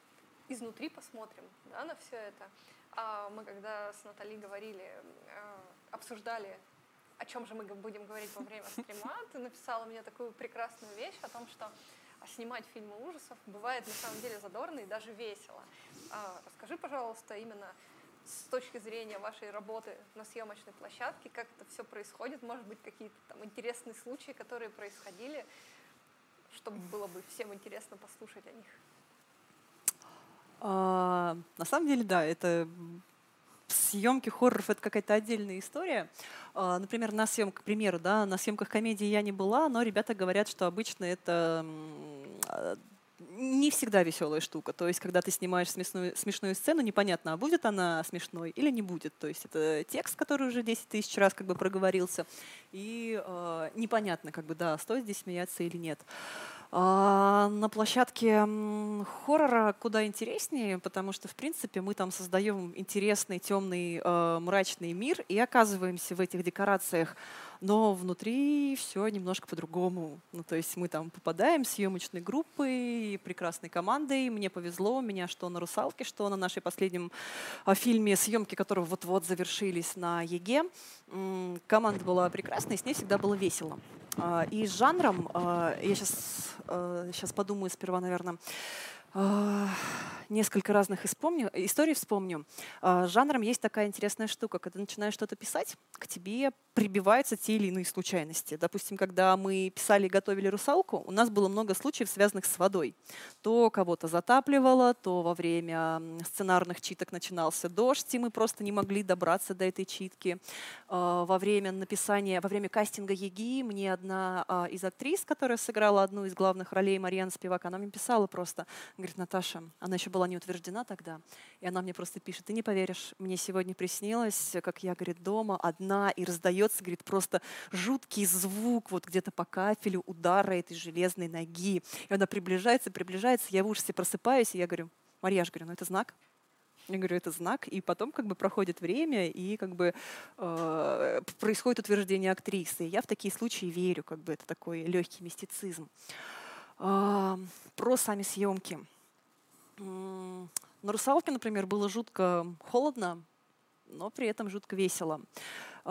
изнутри посмотрим на все это. Мы когда с Натали говорили, обсуждали, о чем же мы будем говорить во время стрима, ты написала мне такую прекрасную вещь о том, что снимать фильмы ужасов бывает на самом деле задорно и даже весело. Расскажи, пожалуйста, именно с точки зрения вашей работы на съемочной площадке, как это все происходит, может быть, какие-то там интересные случаи, которые происходили, чтобы было бы всем интересно послушать о них. На самом деле, да, это съемки хорроров — это какая-то отдельная история. Например, на съемках, к примеру, да, на съемках комедии я не была, но ребята говорят, что обычно это не всегда веселая штука. То есть, когда ты снимаешь смешную сцену, непонятно, а будет она смешной или не будет. То есть, это текст, который уже 10 тысяч раз как бы проговорился, и непонятно, как бы, да, стоит здесь смеяться или нет. На площадке хоррора куда интереснее, потому что, в принципе, мы там создаем интересный, темный, мрачный мир и оказываемся в этих декорациях, но внутри все немножко по-другому. Ну, то есть мы там попадаем с съемочной группой, прекрасной командой. Мне повезло, у меня что на «Русалке», что на нашей последнем фильме, съемки которого вот-вот завершились на ЕГЭ. Команда была прекрасная, и с ней всегда было весело. И с жанром, я сейчас подумаю сперва, наверное, несколько разных историй вспомню. С жанром есть такая интересная штука. Когда начинаешь что-то писать, к тебе прибиваются те или иные случайности. Допустим, когда мы писали и готовили «Русалку», у нас было много случаев, связанных с водой. То кого-то затапливало, то во время сценарных читок начинался дождь, и мы просто не могли добраться до этой читки. Во время написания, во время кастинга ЕГИ мне одна из актрис, которая сыграла одну из главных ролей, Марьяна Спивак, она мне писала просто, говорит: «Наташа», она еще была не утверждена тогда, и она мне просто пишет: «Ты не поверишь, мне сегодня приснилось, как я, говорит, дома одна, и раздается, говорит, просто жуткий звук вот где-то по кафелю удара этой железной ноги». И она приближается, я в ужасе просыпаюсь, и я говорю: «Марьяш, говорю, ну это знак». Я говорю: «Это знак». И потом как бы проходит время, и как бы происходит утверждение актрисы. И я в такие случаи верю, как бы это такой легкий мистицизм. Про сами съемки. На «Русалке», например, было жутко холодно, но при этом жутко весело. У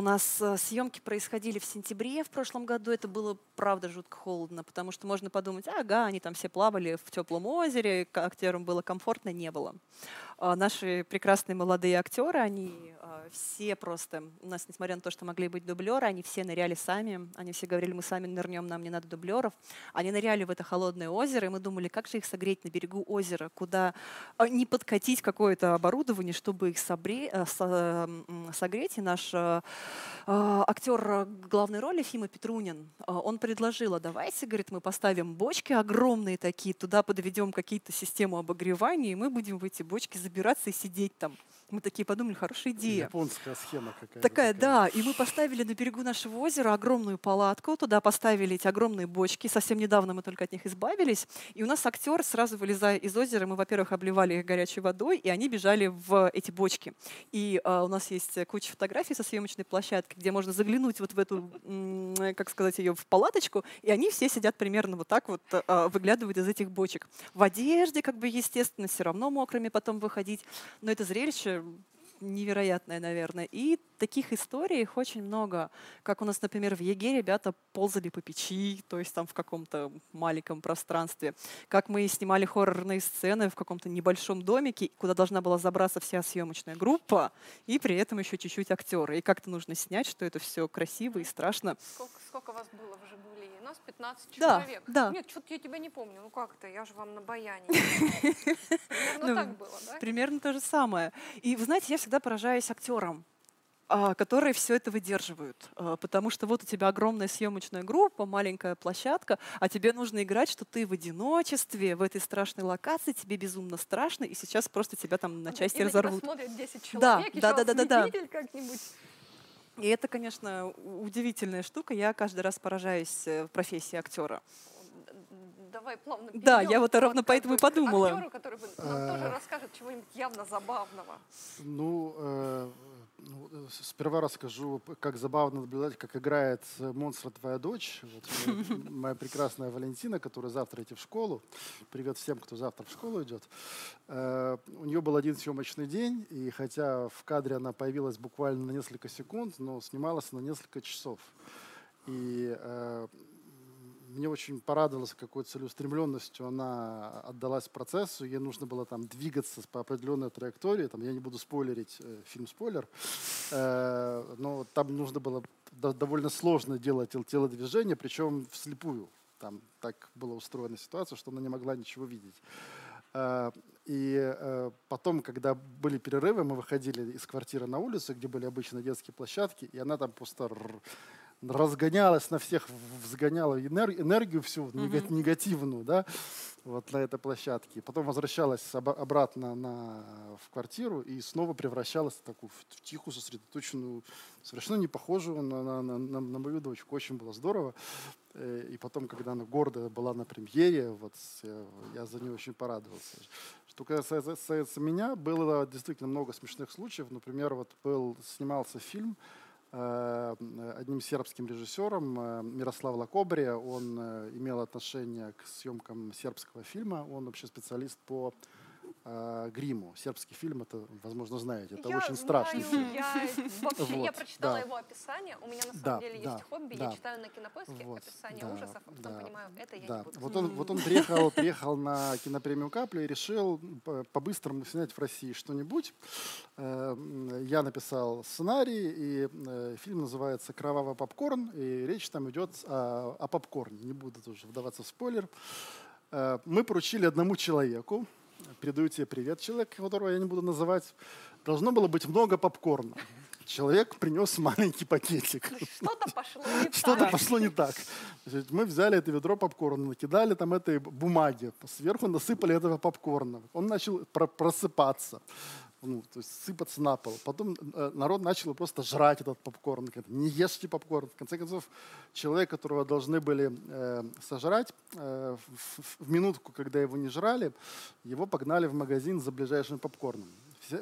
нас съемки происходили в сентябре в прошлом году. Это было, правда, жутко холодно, потому что можно подумать: ага, они там все плавали в теплом озере, актерам было комфортно, не было. Наши прекрасные молодые актеры, они все просто, у нас, несмотря на то, что могли быть дублеры, они все ныряли сами. Они все говорили: мы сами нырнем, нам не надо дублеров. Они ныряли в это холодное озеро, и мы думали, как же их согреть на берегу озера, куда не подкатить какое-то оборудование, чтобы их согреть. И наш актер главной роли Фима Петрунин, он предложил: давайте, говорит, мы поставим бочки огромные такие, туда подведем какие-то систему обогревания, и мы будем в эти бочки забираться и сидеть там. Мы такие подумали: хорошая идея. Японская схема какая-то. Такая, да. И мы поставили на берегу нашего озера огромную палатку, туда поставили эти огромные бочки. Совсем недавно мы только от них избавились. И у нас актер, сразу вылезая из озера, мы, во-первых, обливали их горячей водой, и они бежали в эти бочки. И у нас есть куча фотографий со съемочной площадки, где можно заглянуть вот в эту, как сказать, ее в палаточку, и они все сидят примерно вот так вот, выглядывают из этих бочек. В одежде, как бы, естественно, все равно мокрыми потом выходить. Но это зрелище невероятное, наверное. И таких историй их очень много. Как у нас, например, в ЕГЭ ребята ползали по печи, то есть там в каком-то маленьком пространстве. Как мы снимали хоррорные сцены в каком-то небольшом домике, куда должна была забраться вся съемочная группа, и при этом еще чуть-чуть актеры. И как-то нужно снять, что это все красиво и страшно. Сколько вас было в «Жигули»? У нас 15 человек. Да. Нет, что-то я тебя не помню. Ну как это? Я же вам на баяне. Примерно так было, да? Примерно то же самое. И вы знаете, я всегда поражаюсь актерам, которые все это выдерживают. Потому что вот у тебя огромная съемочная группа, маленькая площадка, а тебе нужно играть, что ты в одиночестве, в этой страшной локации, тебе безумно страшно, и сейчас просто тебя там на части разорвут. И на тебя смотрят 10 человек, еще свидетель как-нибудь. И это, конечно, удивительная штука. Я каждый раз поражаюсь в профессии актера. Давай плавно перейдем. Да, я вот ровно поэтому и подумала. Актеру, который нам тоже расскажет чего-нибудь явно забавного. Ну, сперва расскажу, как забавно наблюдать, как играет монстра твоя дочь. Вот, моя прекрасная Валентина, которая завтра идет в школу. Привет всем, кто завтра в школу идет. У нее был один съемочный день, и хотя в кадре она появилась буквально на несколько секунд, но снималась на несколько часов. И мне очень порадовалось, какой целеустремленностью она отдалась процессу. Ей нужно было там двигаться по определенной траектории. Там, я не буду спойлерить фильм-спойлер, но там нужно было довольно сложно делать телодвижение, причем вслепую. Там так была устроена ситуация, что она не могла ничего видеть. И потом, когда были перерывы, мы выходили из квартиры на улицу, где были обычно детские площадки, и она там просто разгонялась на всех, взгоняла энергию всю негативную, да, вот на этой площадке. Потом возвращалась обратно в квартиру и снова превращалась в такую в тихую, сосредоточенную, совершенно не похожую на мою дочку. Очень было здорово. И потом, когда она гордая была на премьере, вот, я за нее очень порадовался. Что касается меня, было действительно много смешных случаев. Например, вот снимался фильм одним сербским режиссером Мирослав Лакобрия. Он имел отношение к съемкам сербского фильма. Он вообще специалист по гриму. Сербский фильм, это, возможно, знаете, это очень страшный фильм. Я прочитала его описание. У меня на самом деле есть хобби. Я читаю на Кинопоиске описание ужасов, а потом понимаю, это я не буду. Вот он приехал на кинопремию «Капля» и решил по-быстрому снять в России что-нибудь. Я написал сценарий, и фильм называется «Кровавый попкорн», и речь там идет о попкорне. Не буду тоже вдаваться в спойлер. Мы поручили одному человеку. Передаю тебе привет, человек, которого я не буду называть. Должно было быть много попкорна. Человек принес маленький пакетик. Что-то пошло не так. Мы взяли это ведро попкорна, накидали там этой бумаги, сверху насыпали этого попкорна. Он начал просыпаться, то есть сыпаться на пол. Потом народ начал просто жрать этот попкорн. Не ешьте попкорн. В конце концов, человек, которого должны были сожрать, в минутку, когда его не жрали, его погнали в магазин за ближайшим попкорном.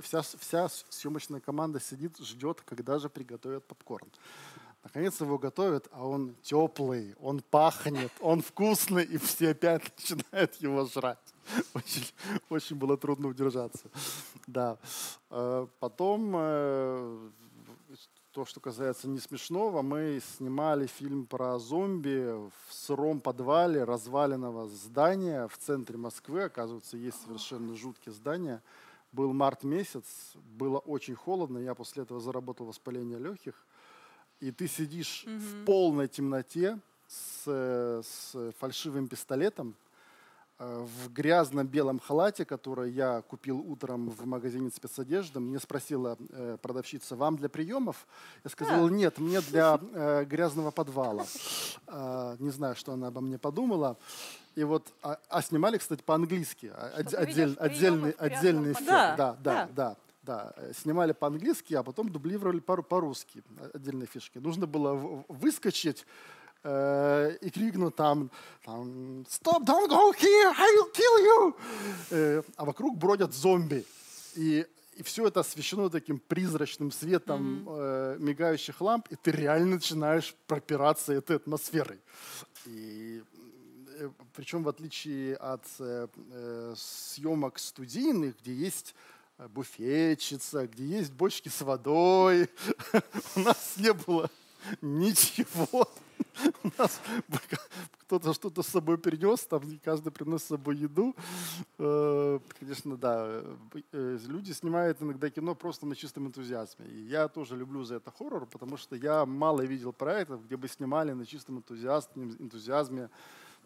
Вся съемочная команда сидит, ждет, когда же приготовят попкорн. Наконец его готовят, а он теплый, он пахнет, он вкусный, и все опять начинают его жрать. Очень было трудно удержаться. Да. Потом, то, что касается не смешного, мы снимали фильм про зомби в сыром подвале разваленного здания в центре Москвы. Оказывается, есть совершенно жуткие здания. Был март месяц, было очень холодно, я после этого заработал воспаление легких. И ты сидишь в полной темноте с фальшивым пистолетом в грязном белом халате, который я купил утром в магазине спецодежды. Мне спросила продавщица, вам для приемов? Я сказал, нет, мне для грязного подвала. Не знаю, что она обо мне подумала. И вот, снимали, кстати, по-английски. Отдельный эффект. Да, снимали по-английски, а потом дублировали по-русски. Отдельные фишки. Нужно было выскочить и крикнуть там «Stop, don't go here, I'll kill you!» А вокруг бродят зомби. И все это освещено таким призрачным светом мигающих ламп, и ты реально начинаешь пропираться этой атмосферой. Причем в отличие от съемок студийных, где есть буфетчица, где есть бочки с водой. У нас не было ничего. У нас кто-то что-то с собой перенес, там каждый принес с собой еду. Конечно, да. Люди снимают иногда кино просто на чистом энтузиазме. И я тоже люблю за это хоррор, потому что я мало видел проектов, где бы снимали на чистом энтузиазме,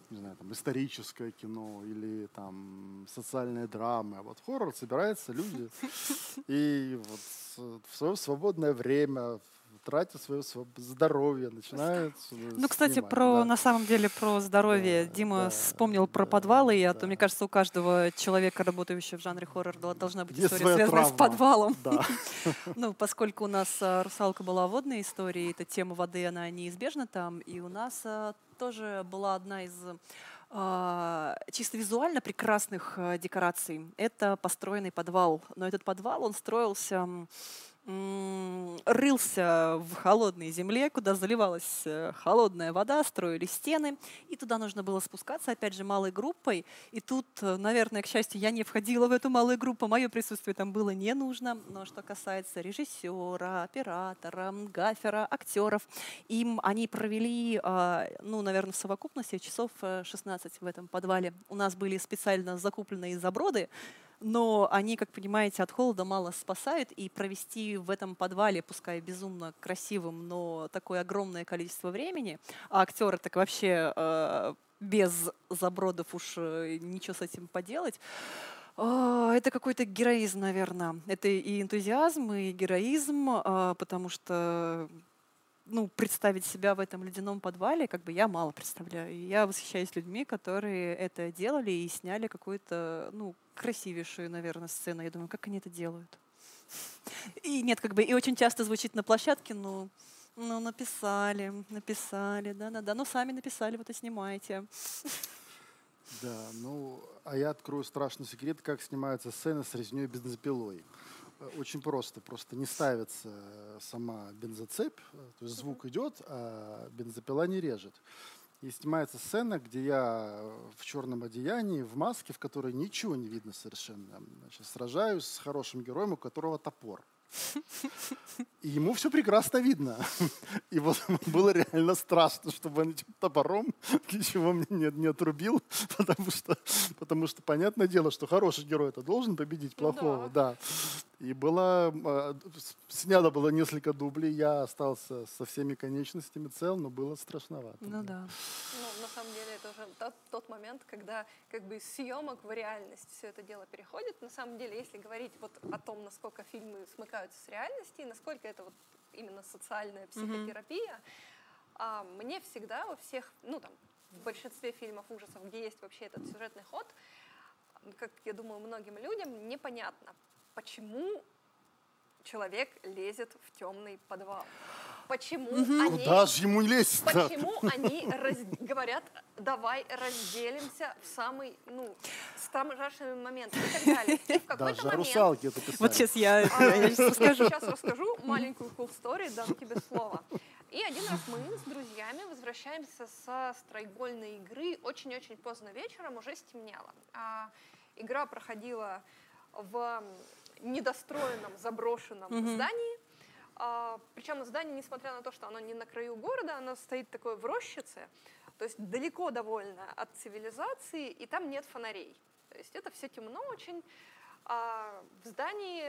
не знаю, там, историческое кино или там социальные драмы. А вот хоррор собираются люди и вот в свое свободное время, тратят свое здоровье, начинают кстати, на самом деле про здоровье. Дима вспомнил про подвалы, мне кажется, у каждого человека, работающего в жанре хоррор, должна быть история, связанная с подвалом. Поскольку у нас «Русалка» была водной историей, эта тема воды, она неизбежна там, и у нас тоже была одна из чисто визуально прекрасных декораций. Это построенный подвал. Но этот подвал, он строился рылся в холодной земле, куда заливалась холодная вода, строили стены, и туда нужно было спускаться, опять же, малой группой. И тут, наверное, к счастью, я не входила в эту малую группу, мое присутствие там было не нужно. Но что касается режиссера, оператора, гафера, актеров, им они провели, ну, наверное, в совокупности часов 16 в этом подвале. У нас были специально закупленные заброды, но они, как понимаете, от холода мало спасают, и провести в этом подвале, пускай безумно красивым, но такое огромное количество времени, а актеры так вообще без забродов уж ничего с этим поделать, это какой-то героизм, наверное. Это и энтузиазм, и героизм, потому что… Ну, представить себя в этом ледяном подвале, как бы я мало представляю. И я восхищаюсь людьми, которые это делали и сняли какую-то, ну, красивейшую, наверное, сцену. Я думаю, как они это делают? И нет, как бы, и очень часто звучит на площадке, ну написали, да-да-да, ну, сами написали, вот и снимаете. Да, ну, а я открою страшный секрет, как снимаются сцены с резней и бензопилой. Очень просто. Просто не ставится сама бензоцепь, то есть звук идет, а бензопила не режет. И снимается сцена, где я в черном одеянии, в маске, в которой ничего не видно совершенно. Значит, сражаюсь с хорошим героем, у которого топор. И ему все прекрасно видно. И вот было реально страшно, чтобы он этим топором ничего мне не отрубил, потому что понятное дело, что хороший герой-то должен победить плохого. Да. И снято было несколько дублей, я остался со всеми конечностями цел, но было страшновато. Ну да. Ну, на самом деле это уже тот момент, когда как бы из съемок в реальность все это дело переходит. На самом деле, если говорить вот о том, насколько фильмы смыкаются с реальностью, и насколько это вот именно социальная психотерапия, мне всегда во всех, ну там, в большинстве фильмов ужасов, где есть вообще этот сюжетный ход, как я думаю, многим людям непонятно, почему человек лезет в темный подвал. Почему они... Куда же ему лезть? Почему они говорят, давай разделимся в самый, ну, страшный момент и так далее. И в какой-то момент... Русалки это писали. Вот сейчас я расскажу. Сейчас расскажу маленькую cool story, дам тебе слово. И один раз мы с друзьями возвращаемся со страйгольной игры очень-очень поздно вечером, уже стемнело. Игра проходила в недостроенном, заброшенном здании. Причем здание, несмотря на то, что оно не на краю города, оно стоит такое в рощице, то есть далеко довольно от цивилизации, и там нет фонарей. То есть это все темно очень. В здании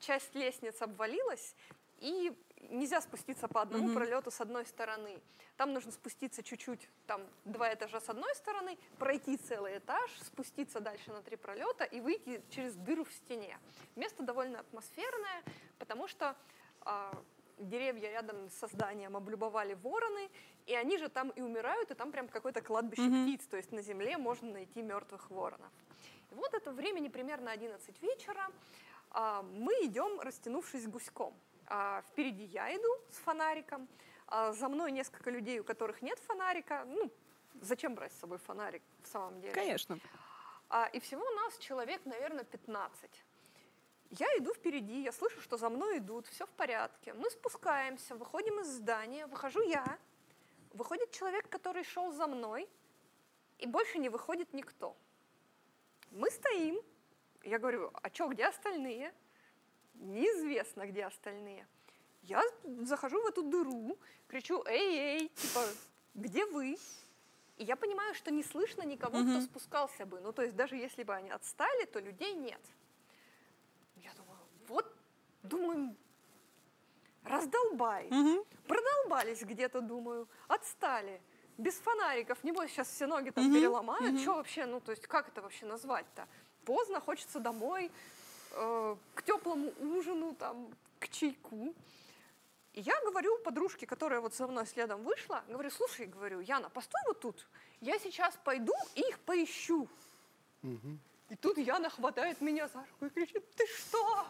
часть лестниц обвалилась, и нельзя спуститься по одному пролету с одной стороны. Там нужно спуститься чуть-чуть, там 2 этажа с одной стороны, пройти целый этаж, спуститься дальше на 3 пролета и выйти через дыру в стене. Место довольно атмосферное, потому что деревья рядом со зданием облюбовали вороны, и они же там и умирают, и там прям какое-то кладбище птиц, то есть на земле можно найти мертвых воронов. И вот это времени примерно 11 вечера, мы идем, растянувшись гуськом. Впереди я иду с фонариком, за мной несколько людей, у которых нет фонарика. Ну, зачем брать с собой фонарик в самом деле? Конечно. И всего у нас человек, наверное, 15. Я иду впереди, я слышу, что за мной идут, все в порядке. Мы спускаемся, выходим из здания, выхожу я, выходит человек, который шел за мной, и больше не выходит никто. Мы стоим, я говорю, а что, где остальные? Неизвестно, где остальные. Я захожу в эту дыру, кричу, эй-эй, типа, где вы? И я понимаю, что не слышно никого, кто спускался бы. Ну, то есть даже если бы они отстали, то людей нет. Я думаю, вот, думаю, раздолбай. Продолбались где-то, думаю, отстали. Без фонариков, небось, сейчас все ноги там переломают. Что вообще, ну, то есть, как это вообще назвать-то? Поздно, хочется домой, к теплому ужину, там, к чайку. И я говорю подружке, которая вот со мной следом вышла, говорю, слушай, говорю, Яна, постой вот тут, я сейчас пойду и их поищу. И тут Яна хватает меня за руку и кричит, ты что?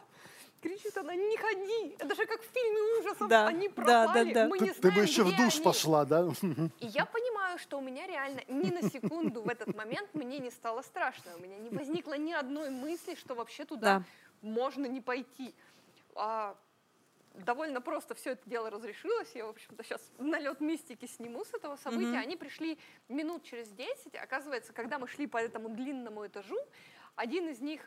Кричит она, не ходи. Это же как в фильме ужасов, да, они пропали, да. Ты бы еще в душ пошла, да? И я понимаю, что у меня реально ни на секунду в этот момент мне не стало страшно. У меня не возникло ни одной мысли, что вообще туда можно не пойти. довольно просто все это дело разрешилось. Я, в общем-то, сейчас налет мистики сниму с этого события. Они пришли минут через 10. Оказывается, когда мы шли по этому длинному этажу, один из них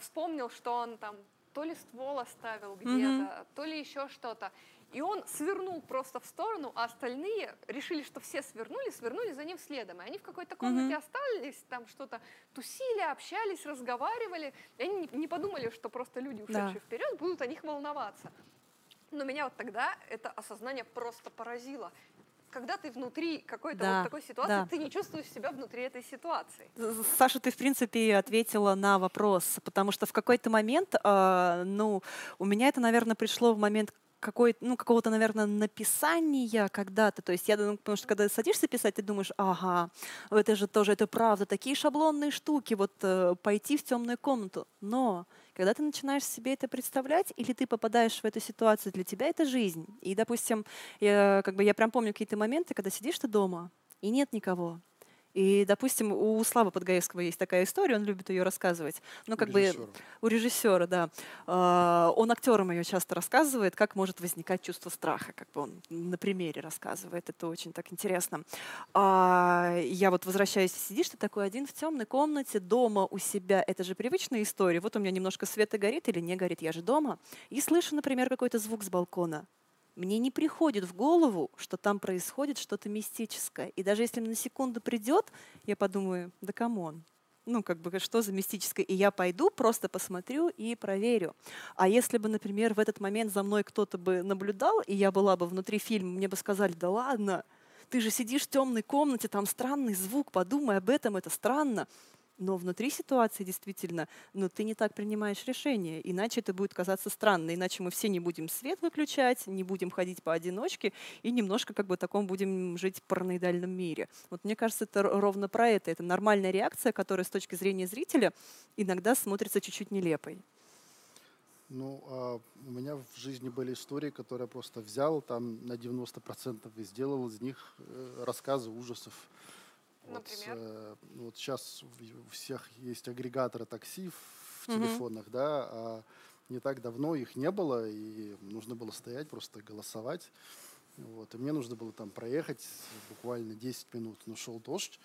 вспомнил, что он там то ли ствол оставил где-то, то ли еще что-то. И он свернул просто в сторону, а остальные решили, что все свернули за ним следом. И они в какой-то комнате остались, там что-то тусили, общались, разговаривали. И они не подумали, что просто люди, ушедшие вперед, будут о них волноваться. Но меня вот тогда это осознание просто поразило. Когда ты внутри какой-то вот такой ситуации, ты не чувствуешь себя внутри этой ситуации. Саша, ты, в принципе, ответила на вопрос, потому что в какой-то момент, ну, у меня это, наверное, пришло в момент какого-то, наверное, написания когда-то. То есть я думаю, потому что когда садишься писать, ты думаешь, ага, это же тоже, это правда, такие шаблонные штуки, вот пойти в темную комнату. Но когда ты начинаешь себе это представлять, или ты попадаешь в эту ситуацию, для тебя это жизнь. И, допустим, я прям помню какие-то моменты, когда сидишь ты дома, и нет никого. И, допустим, у Славы Подгаевского есть такая история, он любит ее рассказывать. Ну, как бы у режиссера, да. Он актерам ее часто рассказывает, как может возникать чувство страха. Как бы он на примере рассказывает. Это очень так интересно. Я вот возвращаюсь, сидишь ты такой один в темной комнате, дома у себя. Это же привычная история. Вот у меня немножко света горит или не горит, я же дома. И слышу, например, какой-то звук с балкона. Мне не приходит в голову, что там происходит что-то мистическое. И даже если на секунду придет, я подумаю, да камон, ну как бы что за мистическое? И я пойду, просто посмотрю и проверю. А если бы, например, в этот момент за мной кто-то бы наблюдал, и я была бы внутри фильма, мне бы сказали, да ладно, ты же сидишь в темной комнате, там странный звук, подумай об этом, это странно. Но внутри ситуации действительно, но ты не так принимаешь решение, иначе это будет казаться странно, иначе мы все не будем свет выключать, не будем ходить поодиночке и немножко как бы таком будем жить в параноидальном мире. Вот мне кажется, это ровно про это. Это нормальная реакция, которая с точки зрения зрителя иногда смотрится чуть-чуть нелепой. Ну, у меня в жизни были истории, которые я просто взял там на 90% и сделал из них рассказы ужасов. Вот сейчас у всех есть агрегаторы такси в телефонах, да, а не так давно их не было, и нужно было стоять, просто голосовать. Вот, и мне нужно было там проехать буквально 10 минут, но шел дождь,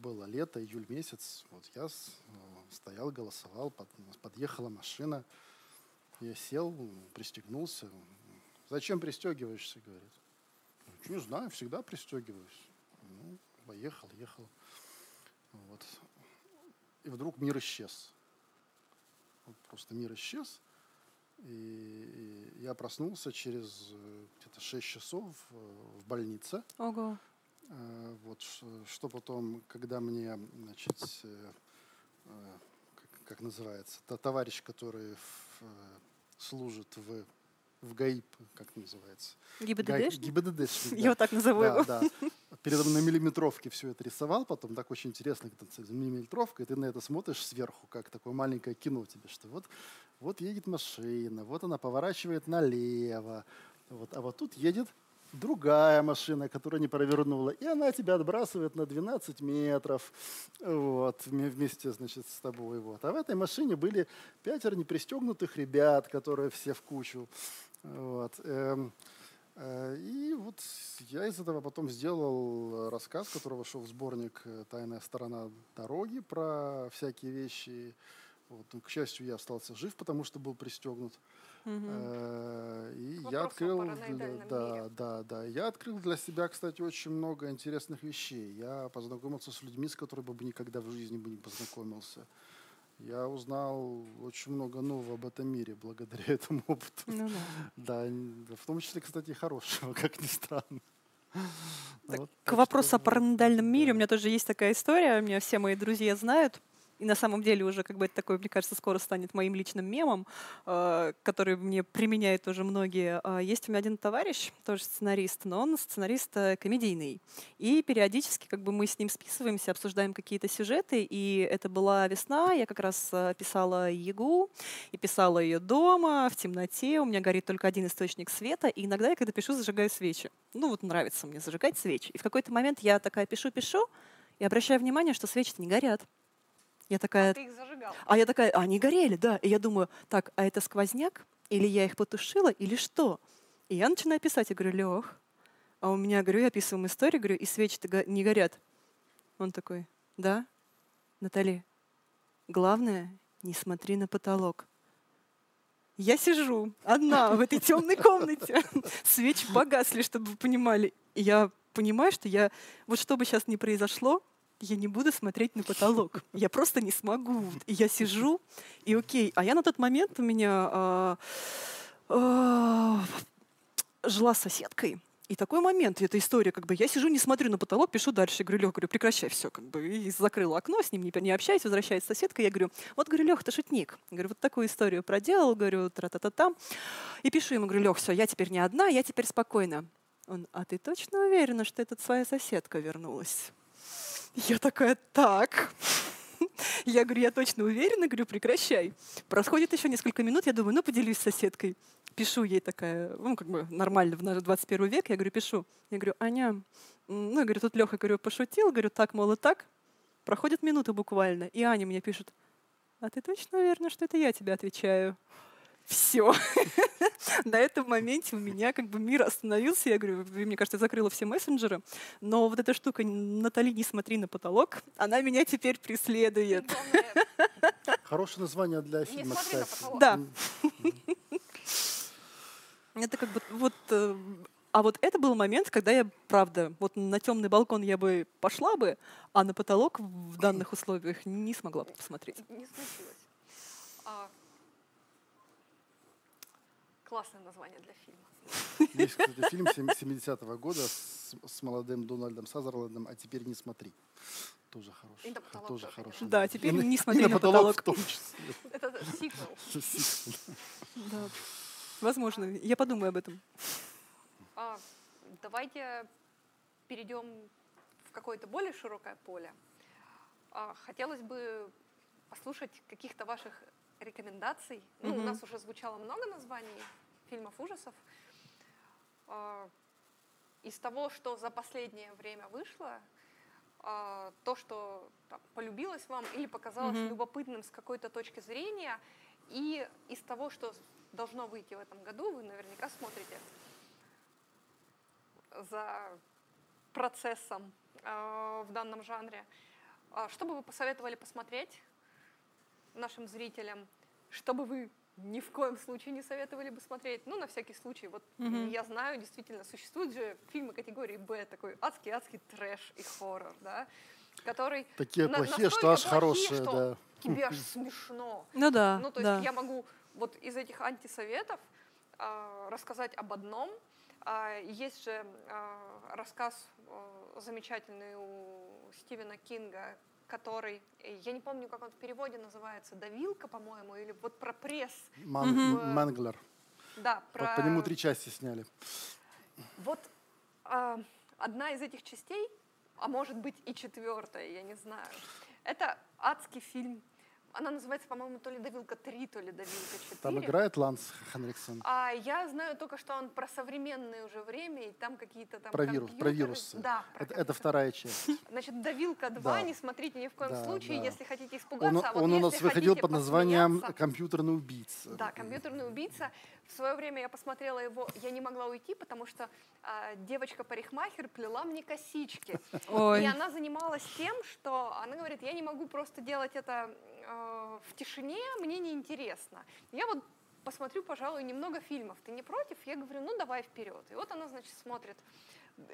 было лето, июль месяц, вот я стоял, голосовал, подъехала машина, я сел, пристегнулся. Зачем пристегиваешься, говорит? Не знаю, всегда пристегиваюсь. Ну, поехал, ехал. Вот. И вдруг мир исчез. Вот просто мир исчез. И я проснулся через где-то 6 часов в больнице. Ого. Вот, что потом, когда мне, значит, как называется, товарищ, который служит в ГАИП, как называется? ГИБДДшник? ГИБДДшник, да. Я вот так назову его. Да. Передо мной на миллиметровке все это рисовал, потом так очень интересно, миллиметровка, и ты на это смотришь сверху, как такое маленькое кино тебе, что вот едет машина, вот она поворачивает налево, вот, а вот тут едет другая машина, которая не провернула, и она тебя отбрасывает на 12 метров вот, вместе, значит, с тобой. Вот. А в этой машине были 5 непристегнутых ребят, которые все в кучу. Вот. И вот я из этого потом сделал рассказ, который вошел в сборник «Тайная сторона дороги» про всякие вещи. Вот. К счастью, я остался жив, потому что был пристегнут. И я открыл, я открыл для себя, кстати, очень много интересных вещей. Я познакомился с людьми, с которыми бы никогда в жизни бы не познакомился. Я узнал очень много нового об этом мире благодаря этому опыту. Ну, да. Да, в том числе, кстати, и хорошего, как ни странно. Так, вот, к вопросу о параноидальном мире у меня тоже есть такая история. Меня все мои друзья знают. И на самом деле уже как бы это такое, мне кажется, скоро станет моим личным мемом, который мне применяют уже многие. Есть у меня один товарищ, тоже сценарист, но он сценарист комедийный. И периодически как бы мы с ним списываемся, обсуждаем какие-то сюжеты. И это была весна, я как раз писала «Ягу», и писала ее дома, в темноте. У меня горит только один источник света. И иногда я, когда пишу, зажигаю свечи. Ну вот нравится мне зажигать свечи. И в какой-то момент я такая пишу и обращаю внимание, что свечи-то не горят. Я такая, а ты их зажигал? А я такая, они горели, да. И я думаю, так, а это сквозняк? Или я их потушила, или что? И я начинаю писать, я говорю: Лёх, а у меня, говорю, я описываем историю, говорю, и свечи-то не горят. Он такой: да, Натали, главное, не смотри на потолок. Я сижу одна в этой темной комнате. Свечи погасли, чтобы вы понимали. И я понимаю, что я, вот что бы сейчас ни произошло, я не буду смотреть на потолок. Я просто не смогу. И я сижу, и окей. А я на тот момент у меня жила с соседкой. И такой момент, эта история, как бы я сижу, не смотрю на потолок, пишу дальше. Я говорю: Лёх, говорю, прекращай все, как бы, и закрыла окно, с ним не общаюсь, возвращается соседка. Я говорю: вот, говорю, Лёх, ты шутник. Я говорю, вот такую историю проделал, говорю, тра-та-та-там. И пишу ему, говорю: Лёх, все, я теперь не одна, я теперь спокойна. Он: а ты точно уверена, что эта твоя соседка вернулась? Я такая: так. Я говорю: я точно уверена, говорю, прекращай. Проходит еще несколько минут, я думаю, ну, поделюсь с соседкой. Пишу ей такая, ну, как бы нормально, в наш 21 век, я говорю, пишу. Я говорю: Аня, ну, я говорю, тут Леха, говорю, пошутил, говорю, так, мол, и так. Проходит минута буквально, и Аня мне пишет: а ты точно уверена, что это я тебе отвечаю? Все. На этом моменте у меня как бы мир остановился. Я говорю, мне кажется, я закрыла все мессенджеры. Но вот эта штука «Натали, не смотри на потолок», она меня теперь преследует. Хорошее название для фильма, кстати. Да. Это как бы вот... А вот это был момент, когда я, правда, вот на темный балкон я бы пошла бы, а на потолок в данных условиях не смогла бы посмотреть. Не случилось. Классное название для фильма. Есть, кстати, фильм 70-го года с молодым Дональдом Сазерлендом «А теперь не смотри». Тоже хороший. Тоже хороший. Да, «Теперь не смотри на потолок». Это сиквел. Да. Возможно. Я подумаю об этом. Давайте перейдем в какое-то более широкое поле. Хотелось бы послушать каких-то ваших рекомендаций. Ну, у нас уже звучало много названий фильмов ужасов. Из того, что за последнее время вышло, то, что там, полюбилось вам или показалось любопытным с какой-то точки зрения, и из того, что должно выйти в этом году, вы наверняка смотрите за процессом в данном жанре. Что бы вы посоветовали посмотреть нашим зрителям, чтобы вы ни в коем случае не советовали бы смотреть? Ну, на всякий случай, вот я знаю, действительно, существуют же фильмы категории «Б», такой адский-адский трэш и хоррор, да, который... Такие плохие, что аж хорошие, да. Тебе аж смешно. Ну да, ну, то есть я могу вот из этих антисоветов рассказать об одном. Есть же рассказ замечательный у Стивена Кинга, который, я не помню, как он в переводе называется, «Давилка», по-моему, или вот про пресс. «Манглер». Да, про... По нему 3 части сняли. Вот одна из этих частей, а может быть и 4-я, я не знаю, это адский фильм. Она называется, по-моему, то ли «Давилка 3», то ли «Давилка 4». Там играет Ланс Хенриксон. А я знаю только, что он про современное уже время, и там какие-то там... Про вирусы. Да, про это 2-я часть. Значит, «Давилка 2», да. Не смотрите ни в коем случае, если хотите испугаться. Он у нас выходил под названием «Компьютерный убийца». Да, «Компьютерный убийца». В свое время я посмотрела его, я не могла уйти, потому что девочка-парикмахер плела мне косички. Ой. И она занималась тем, что она говорит: я не могу просто делать это в тишине, мне неинтересно. Я вот посмотрю, пожалуй, немного фильмов. Ты не против? Я говорю: ну давай вперед. И вот она, значит, смотрит.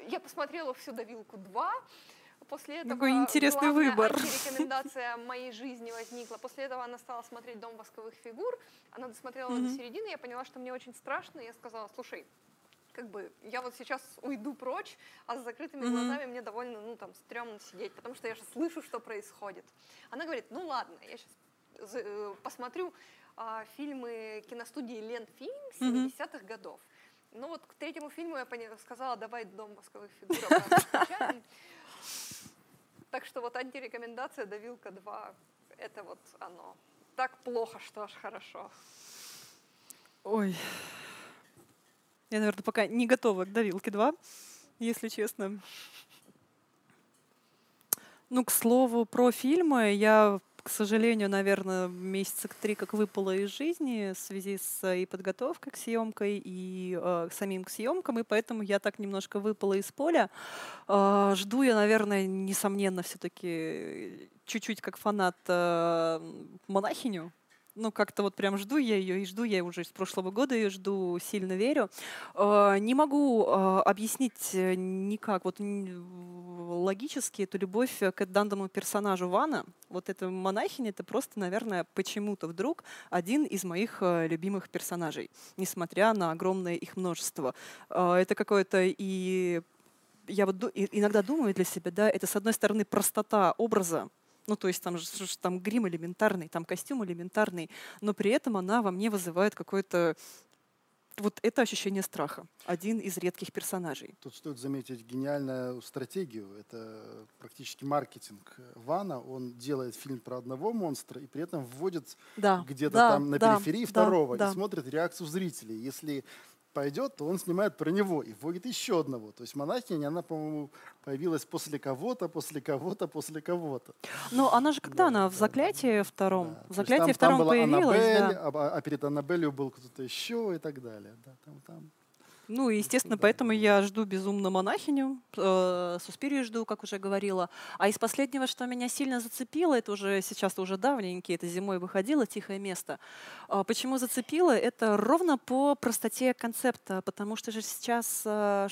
Я посмотрела всю «Давилку 2». После этого такой интересный выбор. Рекомендация моей жизни возникла. После этого она стала смотреть «Дом восковых фигур». Она досмотрела до середины. Я поняла, что мне очень страшно. Я сказала: слушай, как бы я вот сейчас уйду прочь, а с закрытыми глазами мне довольно, ну, там, стрёмно сидеть, потому что я же слышу, что происходит. Она говорит: ну ладно, я сейчас посмотрю фильмы киностудии «Ленфильм» 70-х годов. Ну вот к 3-му фильму я сказала: давай «Дом восковых фигур» включаем. Так что вот антирекомендация «Давилка 2» — это вот оно. Так плохо, что аж хорошо. Ой. Я, наверное, пока не готова к «Давилке 2», если честно. Ну, к слову, про фильмы. Я к сожалению, наверное, месяца 3 как выпало из жизни в связи с и подготовкой к съемкой, и самим к съемкам, и поэтому я так немножко выпала из поля. Жду я, наверное, несомненно, все-таки чуть-чуть как фанат монахиню. Ну, как-то вот прям жду я ее, и жду я уже с прошлого года, ее жду, сильно верю. Не могу объяснить никак вот логически эту любовь к данному персонажу Вана. Вот эта монахиня, это просто, наверное, почему-то вдруг один из моих любимых персонажей, несмотря на огромное их множество. Это какое-то и... Я вот иногда думаю для себя, да, это, с одной стороны, простота образа, ну, то есть там же там грим элементарный, там костюм элементарный, но при этом она во мне вызывает какое-то вот это ощущение страха. Один из редких персонажей. Тут стоит заметить гениальную стратегию. Это практически маркетинг Вана. Он делает фильм про одного монстра и при этом вводит где-то там на периферии второго и смотрит реакцию зрителей. Если пойдет, то он снимает про него и вводит еще одного. То есть монахиня, она, по-моему, появилась после кого-то, после кого-то, после кого-то. Но она же когда она в «Заклятии» втором? Да. В «Заклятии» втором появилась. Аннабель, а перед Аннабелью был кто-то еще и так далее. Да, Ну, естественно, поэтому я жду безумно монахиню, Суспирию жду, как уже говорила. А из последнего, что меня сильно зацепило, это уже сейчас уже давненький, это зимой выходило, «Тихое место». Почему зацепило? Это ровно по простоте концепта, потому что же сейчас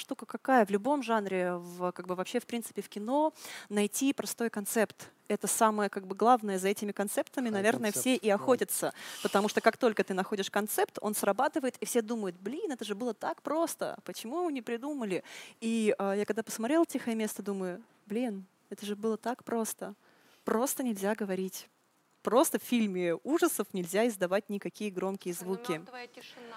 штука какая? В любом жанре, как бы вообще в принципе в кино, найти простой концепт. Это самое как бы главное, за этими концептами, наверное, все и охотятся. Потому что как только ты находишь концепт, он срабатывает, и все думают, блин, это же было так просто, почему его не придумали? И я когда посмотрела «Тихое место», думаю, блин, это же было так просто. Просто нельзя говорить. Просто в фильме ужасов нельзя издавать никакие громкие звуки. «Мертвая тишина»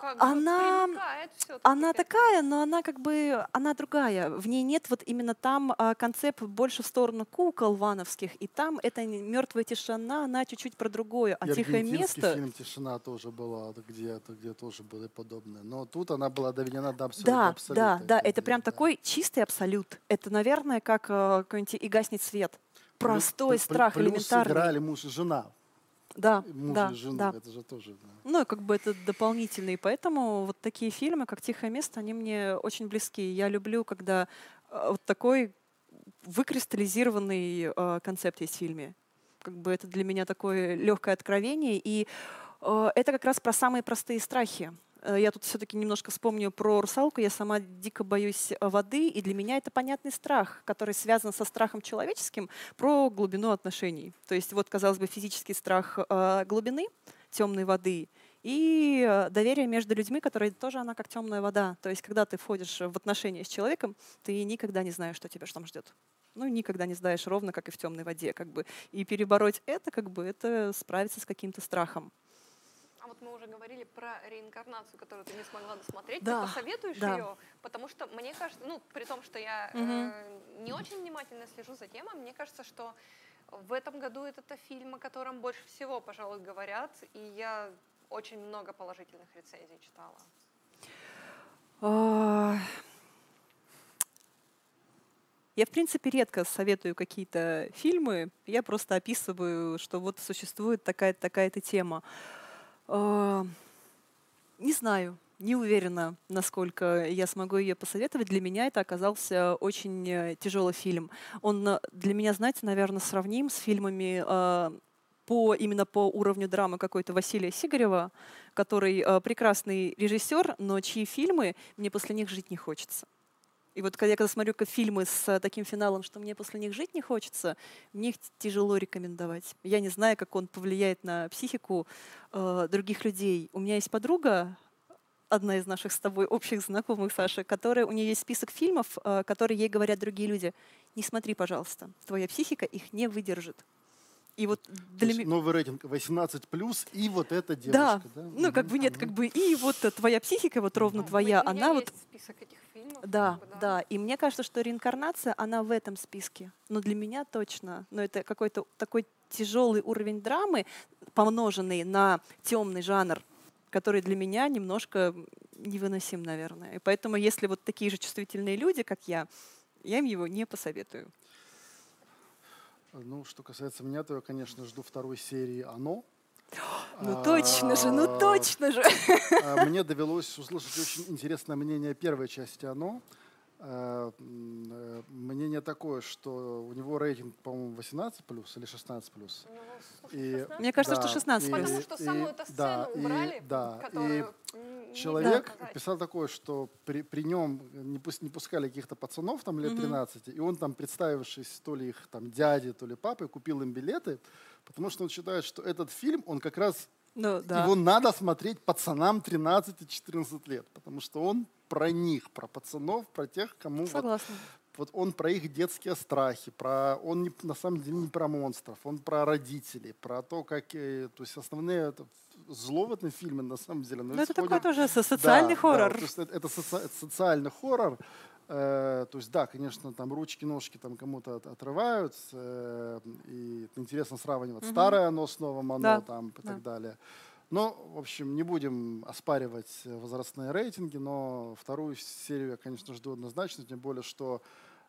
как бы привлекает все-таки. Она такая, но она как бы она другая. В ней нет вот именно там концепт больше в сторону кукол вановских. И там эта «Мертвая тишина», она чуть-чуть про другое. А «Тихое место». Фильм «Тишина» тоже была, где тоже были подобные. Но тут она была доведена до абсолюта. Да, это прям такой чистый абсолют. Это, наверное, как какой-нибудь «И гаснет свет». Простой страх, элементарный. Играли муж и жена. Да, муж и жена. Это же тоже. Да. Ну, как бы это дополнительные. Поэтому вот такие фильмы, как «Тихое место», они мне очень близки. Я люблю, когда вот такой выкристаллизированный концепт есть в фильме. Как бы это для меня такое легкое откровение. И это как раз про самые простые страхи. Я тут все-таки немножко вспомню про русалку. Я сама дико боюсь воды, и для меня это понятный страх, который связан со страхом человеческим, про глубину отношений. То есть вот, казалось бы, физический страх глубины, темной воды, и доверие между людьми, которые тоже она как темная вода. То есть когда ты входишь в отношения с человеком, ты никогда не знаешь, что тебя там ждет. Ну, никогда не знаешь, ровно как и в темной воде. Как бы. И перебороть это, как бы, это справиться с каким-то страхом. Вот мы уже говорили про реинкарнацию, которую ты не смогла досмотреть. Да, ты посоветуешь ее? Потому что, мне кажется, ну, при том, что я не очень внимательно слежу за темой, мне кажется, что в этом году это фильм, о котором больше всего, пожалуй, говорят, и я очень много положительных рецензий читала. Я, в принципе, редко советую какие-то фильмы, я просто описываю, что вот существует такая-то тема. Не знаю, не уверена, насколько я смогу ее посоветовать. Для меня это оказался очень тяжелый фильм. Он для меня, знаете, наверное, сравним с фильмами именно по уровню драмы какой-то Василия Сигарева, который прекрасный режиссер, но чьи фильмы мне после них жить не хочется. И вот когда я смотрю фильмы с таким финалом, что мне после них жить не хочется, мне их тяжело рекомендовать. Я не знаю, как он повлияет на психику других людей. У меня есть подруга, одна из наших с тобой общих знакомых, Саша, у нее есть список фильмов, которые ей говорят другие люди. Не смотри, пожалуйста, твоя психика их не выдержит. И вот новый рейтинг 18+, и вот эта девушка. Да. Ну, как бы нет, как бы и вот твоя психика, вот ровно твоя, она вот... Список этих фильмов. Да. И мне кажется, что реинкарнация, она в этом списке. Но для меня точно. Но это какой-то такой тяжелый уровень драмы, помноженный на темный жанр, который для меня немножко невыносим, наверное. И поэтому, если вот такие же чувствительные люди, как я им его не посоветую. Ну, что касается меня, то я, конечно, жду второй серии «Оно». Ну точно же, ну точно же. Мне довелось услышать очень интересное мнение первой части «Оно». Мнение такое, что у него рейтинг, по-моему, 18+ или 16+. И, мне кажется, что 16+. Потому что самую эту сцену убрали, которую... Человек писал такое, что при нем не пускали каких-то пацанов там лет 13, и он там, представившись то ли их там дяди, то ли папой, купил им билеты, потому что он считает, что этот фильм, он как раз, его надо смотреть пацанам 13-14 лет, потому что он про них, про пацанов, про тех, кому... Согласна. Вот он про их детские страхи, он на самом деле не про монстров, он про родителей, про то, как... То есть основные зло в этом фильме на самом деле... Но это такой тоже социальный хоррор. Да, то есть это социальный хоррор. То есть да, конечно, там ручки-ножки там кому-то отрывают, и интересно сравнивать старое «Оно» с новым «Оно», да, там, и так далее. Но, в общем, не будем оспаривать возрастные рейтинги, но вторую серию я, конечно, жду однозначно, тем более, что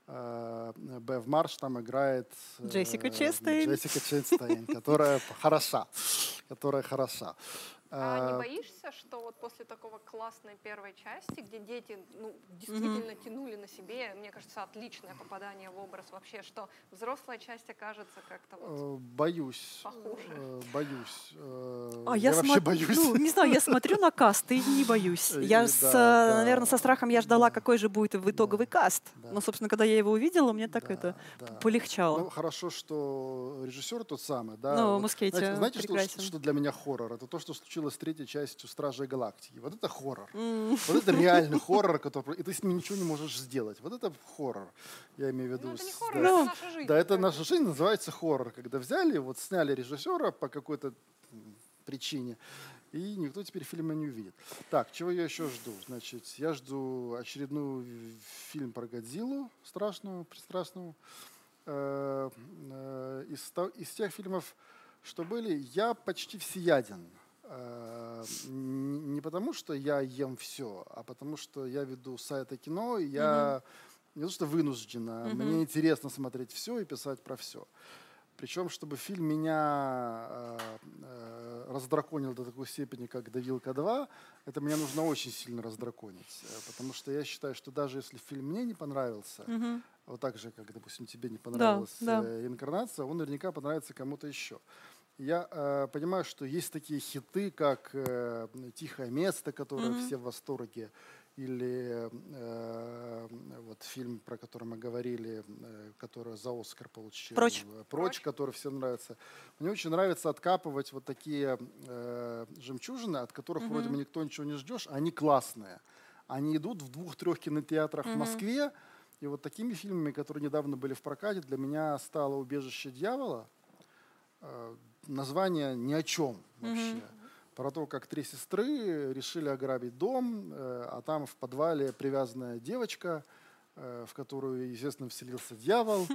Бев Марш там играет Джессика Честейн, которая хороша, А не боишься, что вот после такого классной первой части, где дети действительно тянули на себе, мне кажется, отличное попадание в образ вообще, что взрослая часть окажется как-то вот похуже? Боюсь. Я вообще боюсь. Ну, не знаю, я смотрю на каст и не боюсь. Я, наверное, со страхом я ждала, какой же будет итоговый каст. Но, собственно, когда я его увидела, мне так это полегчало. Ну, хорошо, что режиссер тот самый, да. Ну, Мускетти прекрасен. Знаете, что для меня хоррор? Это то, что случилось с третьей частью «Стражей галактики». Вот это хоррор. Вот это реальный хоррор, который... И ты с ним ничего не можешь сделать. Вот это хоррор, я имею в виду. Это не хоррор, это наша жизнь. Да, это наша жизнь называется хоррор. Когда взяли, вот сняли режиссера по какой-то причине, и никто теперь фильма не увидит. Так, чего я еще жду? Значит, я жду очередной фильм про Годзиллу, страшную, пристрастную. Из тех фильмов, что были, я почти всеяден. Не потому, что я ем все, а потому, что я веду сайты кино, и я не то, что вынуждена, мне интересно смотреть все и писать про все. Причем, чтобы фильм меня раздраконил до такой степени, как «Давилка 2», это меня нужно очень сильно раздраконить. Потому что я считаю, что даже если фильм мне не понравился, вот так же, как, допустим, тебе не понравилась «Реинкарнация», он наверняка понравится кому-то еще. Я понимаю, что есть такие хиты, как «Тихое место», которое все в восторге, или вот фильм, про который мы говорили, который за «Оскар» получил, «Прочь», который всем нравится. Мне очень нравится откапывать вот такие жемчужины, от которых вроде бы никто ничего не ждешь, они классные. Они идут в 2-3 кинотеатрах в Москве, и вот такими фильмами, которые недавно были в прокате, для меня стало «Убежище дьявола». Название ни о чем вообще. Про то, как три сестры решили ограбить дом, а там в подвале привязанная девочка, в которую, естественно, вселился дьявол,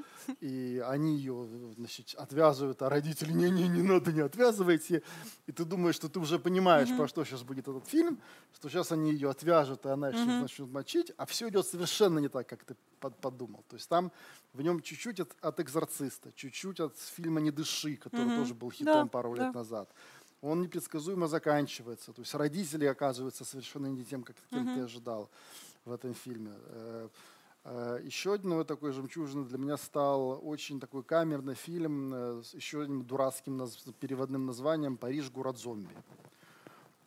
и они ее, значит, отвязывают, а родители: не надо, не отвязывайте. И ты думаешь, что ты уже понимаешь, про что сейчас будет этот фильм, что сейчас они ее отвяжут, и она их начнет мочить, а все идет совершенно не так, как ты подумал. То есть там в нем чуть-чуть от «Экзорциста», чуть-чуть от фильма «Не дыши», который тоже был хитом пару лет назад. Он непредсказуемо заканчивается. То есть родители оказываются совершенно не тем, каким ты ожидал в этом фильме. Еще одной такой жемчужиной для меня стал очень такой камерный фильм с еще одним дурацким переводным названием «Париж. Город зомби».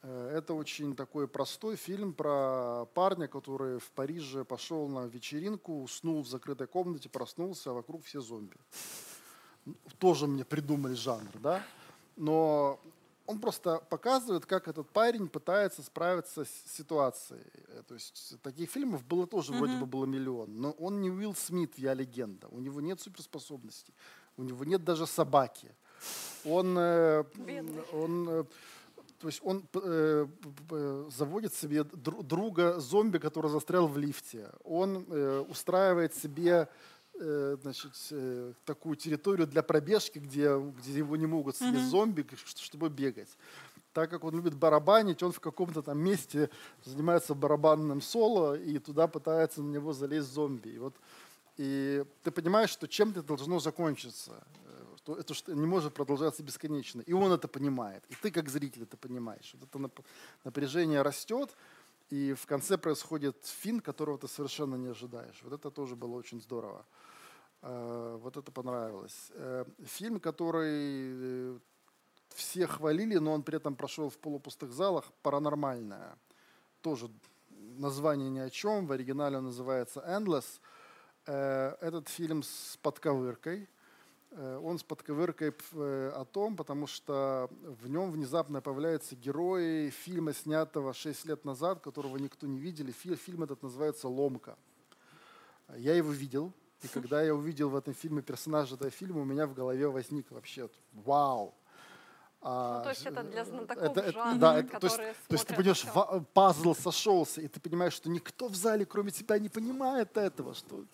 Это очень такой простой фильм про парня, который в Париже пошел на вечеринку, уснул в закрытой комнате, проснулся, а вокруг все зомби. Тоже мне придумали жанр, да? Но он просто показывает, как этот парень пытается справиться с ситуацией. То есть таких фильмов было тоже вроде бы было миллион, но он не Уилл Смит, «Я легенда». У него нет суперспособностей, у него нет даже собаки. Он заводит себе друга зомби, который застрял в лифте. Он устраивает себе, значит, такую территорию для пробежки, где его не могут съесть зомби, чтобы бегать. Так как он любит барабанить, он в каком-то там месте занимается барабанным соло, и туда пытается на него залезть зомби. И ты понимаешь, что чем-то должно закончиться. что это не может продолжаться бесконечно. И он это понимает, и ты как зритель это понимаешь. Вот это напряжение растет, и в конце происходит финт, которого ты совершенно не ожидаешь. Вот это тоже было очень здорово. Вот это понравилось. Фильм, который все хвалили, но он при этом прошел в полупустых залах, «Паранормальное». Тоже название ни о чем, в оригинале он называется «Endless». Этот фильм с подковыркой. Он с подковыркой о том, потому что в нем внезапно появляются герои фильма, снятого 6 лет назад, которого никто не видел. Фильм этот называется «Ломка». Я его видел. И когда я увидел в этом фильме персонажа этого фильма, у меня в голове возник вообще «Вау!». То есть это для знатоков жанра, да, которые смотрят. То есть ты понимаешь, пазл сошелся, и ты понимаешь, что никто в зале, кроме тебя, не понимает этого. Что...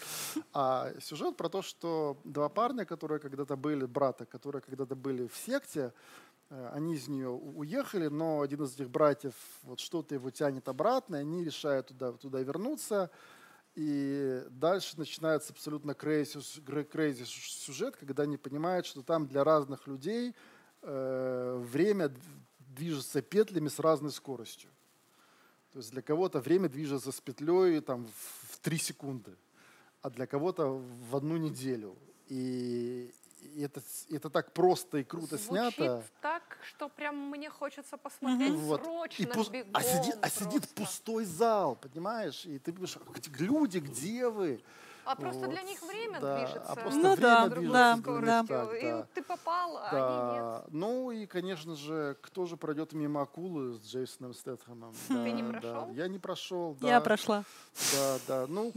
сюжет про то, что два парня, которые когда-то были, брата, которые когда-то были в секте, они из нее уехали, но один из этих братьев вот что-то его тянет обратно, и они решают туда вернуться. И дальше начинается абсолютно crazy сюжет, когда они понимают, что там для разных людей время движется петлями с разной скоростью. То есть для кого-то время движется с петлей там, в 3 секунды, а для кого-то в 1 неделю. И это так просто и круто звучит снято. Так, что прям мне хочется посмотреть срочно, бегом. А сидит пустой зал, понимаешь? И ты думаешь, люди, где вы? А просто для них время движется. А просто время движется. Ты попал, а они нет. Ну и, конечно же, кто же пройдет мимо акулы с Джейсоном Стэтхэмом? Ты не прошел? Я не прошел. Я прошла. Да. Ну,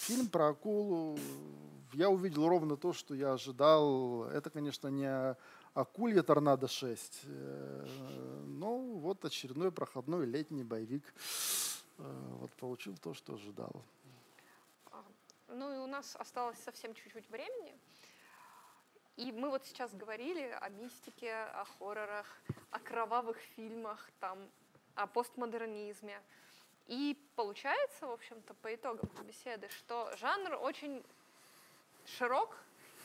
фильм про акулу. Я увидел ровно то, что я ожидал. Это, конечно, не акулья «Торнадо 6», но вот очередной проходной летний боевик. Вот получил то, что ожидал. Ну и у нас осталось совсем чуть-чуть времени. И мы вот сейчас говорили о мистике, о хоррорах, о кровавых фильмах, там, о постмодернизме. И получается, в общем-то, по итогам беседы, что жанр очень широк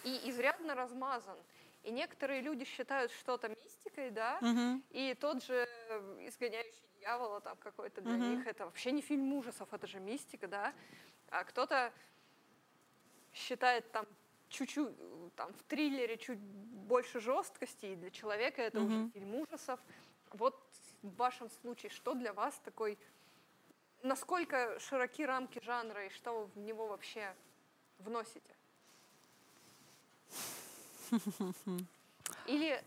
и изрядно размазан. И некоторые люди считают что-то мистикой, да, и тот же «Изгоняющий дьявола» там какой-то для них, это вообще не фильм ужасов, это же мистика, да. А кто-то считает там чуть-чуть, там в триллере чуть больше жесткости, и для человека это уже фильм ужасов. Вот в вашем случае, что для вас такой, насколько широки рамки жанра, и что вы в него вообще вносите? Или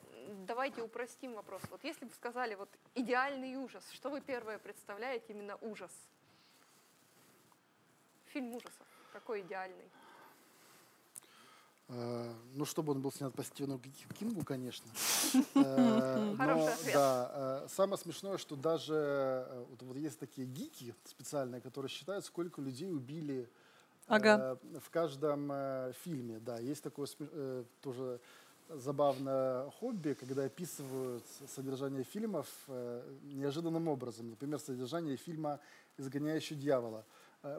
давайте упростим вопрос. Вот если бы сказали вот идеальный ужас, что вы первое представляете именно ужас? Фильм ужасов. Какой идеальный? Ну, чтобы он был снят по Стивену Кингу, конечно. Хороший ответ. Да, самое смешное, что даже вот есть такие гики специальные, которые считают, сколько людей убили в каждом фильме. Да, есть такое тоже забавное хобби, когда описывают содержание фильмов неожиданным образом. Например, содержание фильма «Изгоняющий дьявола».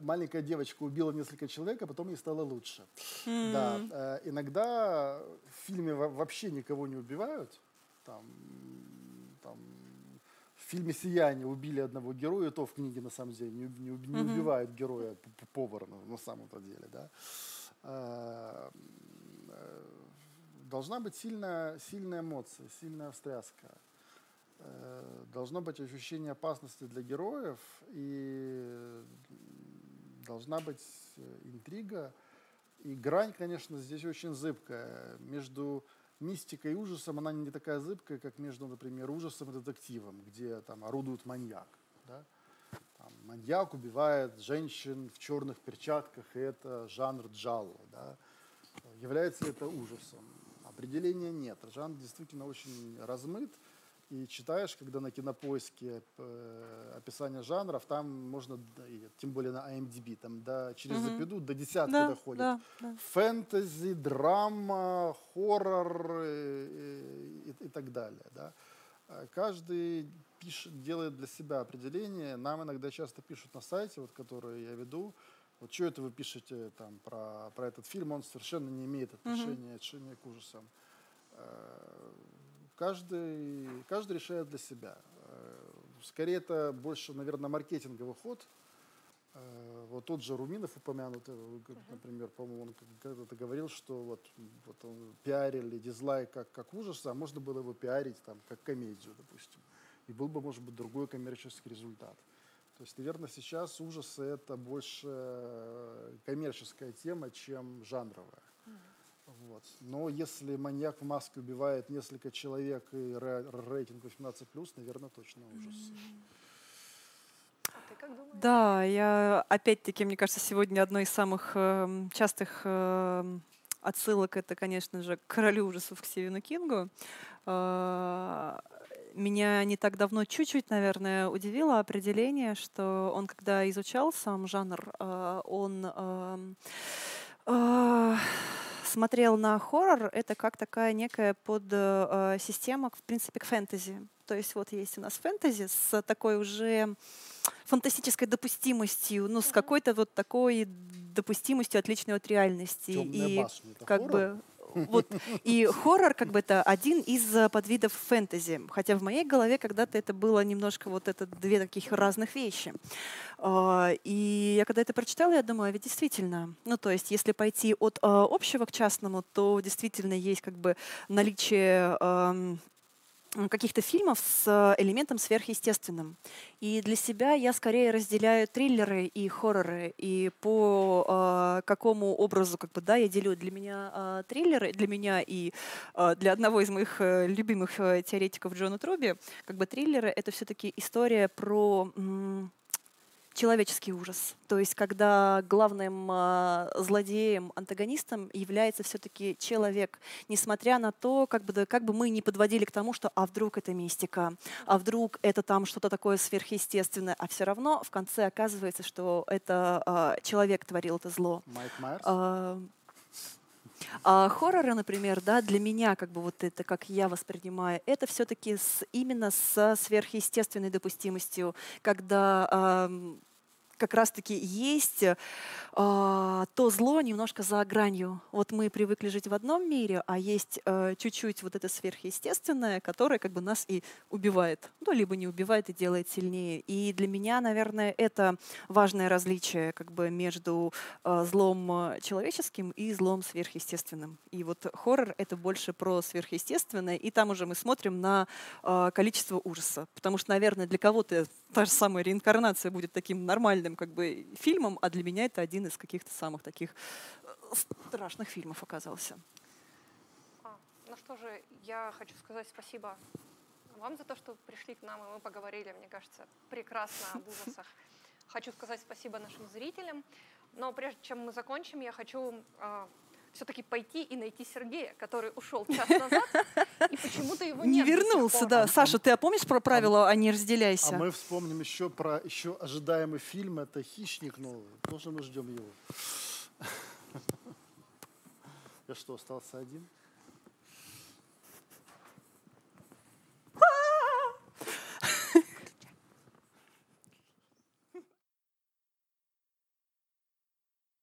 Маленькая девочка убила несколько человек, а потом ей стало лучше. Да, иногда в фильме вообще никого не убивают. Там, в фильме «Сияние» убили одного героя, то в книге на самом деле не убивают героя повара на самом-то деле. Да. Должна быть сильная эмоция, сильная встряска. Должно быть ощущение опасности для героев и должна быть интрига. И грань, конечно, здесь очень зыбкая. Между мистикой и ужасом она не такая зыбкая, как между, например, ужасом и детективом, где там орудует маньяк. Да? Там, маньяк убивает женщин в черных перчатках, и это жанр джалло. Да? Является ли это ужасом? Определения нет. Жанр действительно очень размыт. И читаешь, когда на Кинопоиске описание жанров, там можно, тем более на IMDb, там через запятую до десятки доходит. Да. Фэнтези, драма, хоррор и так далее. Да. Каждый делает для себя определение. Нам иногда часто пишут на сайте, вот, который я веду, Вот что это вы пишете там про этот фильм, он совершенно не имеет отношения к ужасам. Каждый решает для себя. Скорее, это больше, наверное, маркетинговый ход. Вот тот же Руминов упомянутый, например, по-моему, он когда-то говорил, что вот он пиарили дизлайк как ужас, а можно было его пиарить там, как комедию, допустим. И был бы, может быть, другой коммерческий результат. То есть, наверное, сейчас ужасы — это больше коммерческая тема, чем жанровая. Вот. Но если маньяк в маске убивает несколько человек и рейтинг 18+, наверное, точно ужас. А ты как думаешь? Да, я опять-таки, мне кажется, сегодня одной из самых частых отсылок — это, конечно же, к «Королю ужасов», к Стивену Кингу. Меня не так давно чуть-чуть, наверное, удивило определение, что он, когда изучал сам жанр, он смотрел на хоррор это как такая некая подсистема, в принципе, к фэнтези. То есть вот есть у нас фэнтези с такой уже фантастической допустимостью, ну, с какой-то вот такой допустимостью, отличной от реальности. «Темная башня» — это как хоррор? Вот. И хоррор как бы это один из подвидов фэнтези. Хотя в моей голове когда-то это было немножко вот это две таких разных вещи. И я когда это прочитала, я думала, ведь действительно, ну то есть если пойти от общего к частному, то действительно есть как бы наличие каких-то фильмов с элементом сверхъестественным. И для себя я скорее разделяю триллеры и хорроры. И по какому образу, как бы, да, я делю. Для меня триллеры, для меня и для одного из моих любимых теоретиков Джона Труби, как бы триллеры — это все-таки история про человеческий ужас. То есть когда главным злодеем, антагонистом является все-таки человек, несмотря на то, как бы мы не подводили к тому, что а вдруг это мистика, а вдруг это там что-то такое сверхъестественное, а все равно в конце оказывается, что это человек творил это зло. Майк Майерс? А хорроры, например, да, для меня, как бы вот это, как я воспринимаю, это все-таки именно со сверхъестественной допустимостью, когда как раз-таки есть то зло немножко за гранью. Вот мы привыкли жить в одном мире, а есть чуть-чуть вот это сверхъестественное, которое как бы нас и убивает. Ну, либо не убивает и делает сильнее. И для меня, наверное, это важное различие как бы между злом человеческим и злом сверхъестественным. И вот хоррор — это больше про сверхъестественное, и там уже мы смотрим на количество ужаса. Потому что, наверное, для кого-то та же самая реинкарнация будет таким нормальным как бы фильмом, а для меня это один из каких-то самых таких страшных фильмов оказался. Ну что же, я хочу сказать спасибо вам за то, что пришли к нам, и мы поговорили, мне кажется, прекрасно об ужасах. Хочу сказать спасибо нашим зрителям, но прежде чем мы закончим, я хочу все-таки пойти и найти Сергея, который ушел час назад, и почему-то его нет. Не вернулся, да. Саша, ты помнишь про правило «А не разделяйся»? А мы вспомним еще про еще ожидаемый фильм, это «Хищник», но тоже мы ждем его. Я что, остался один?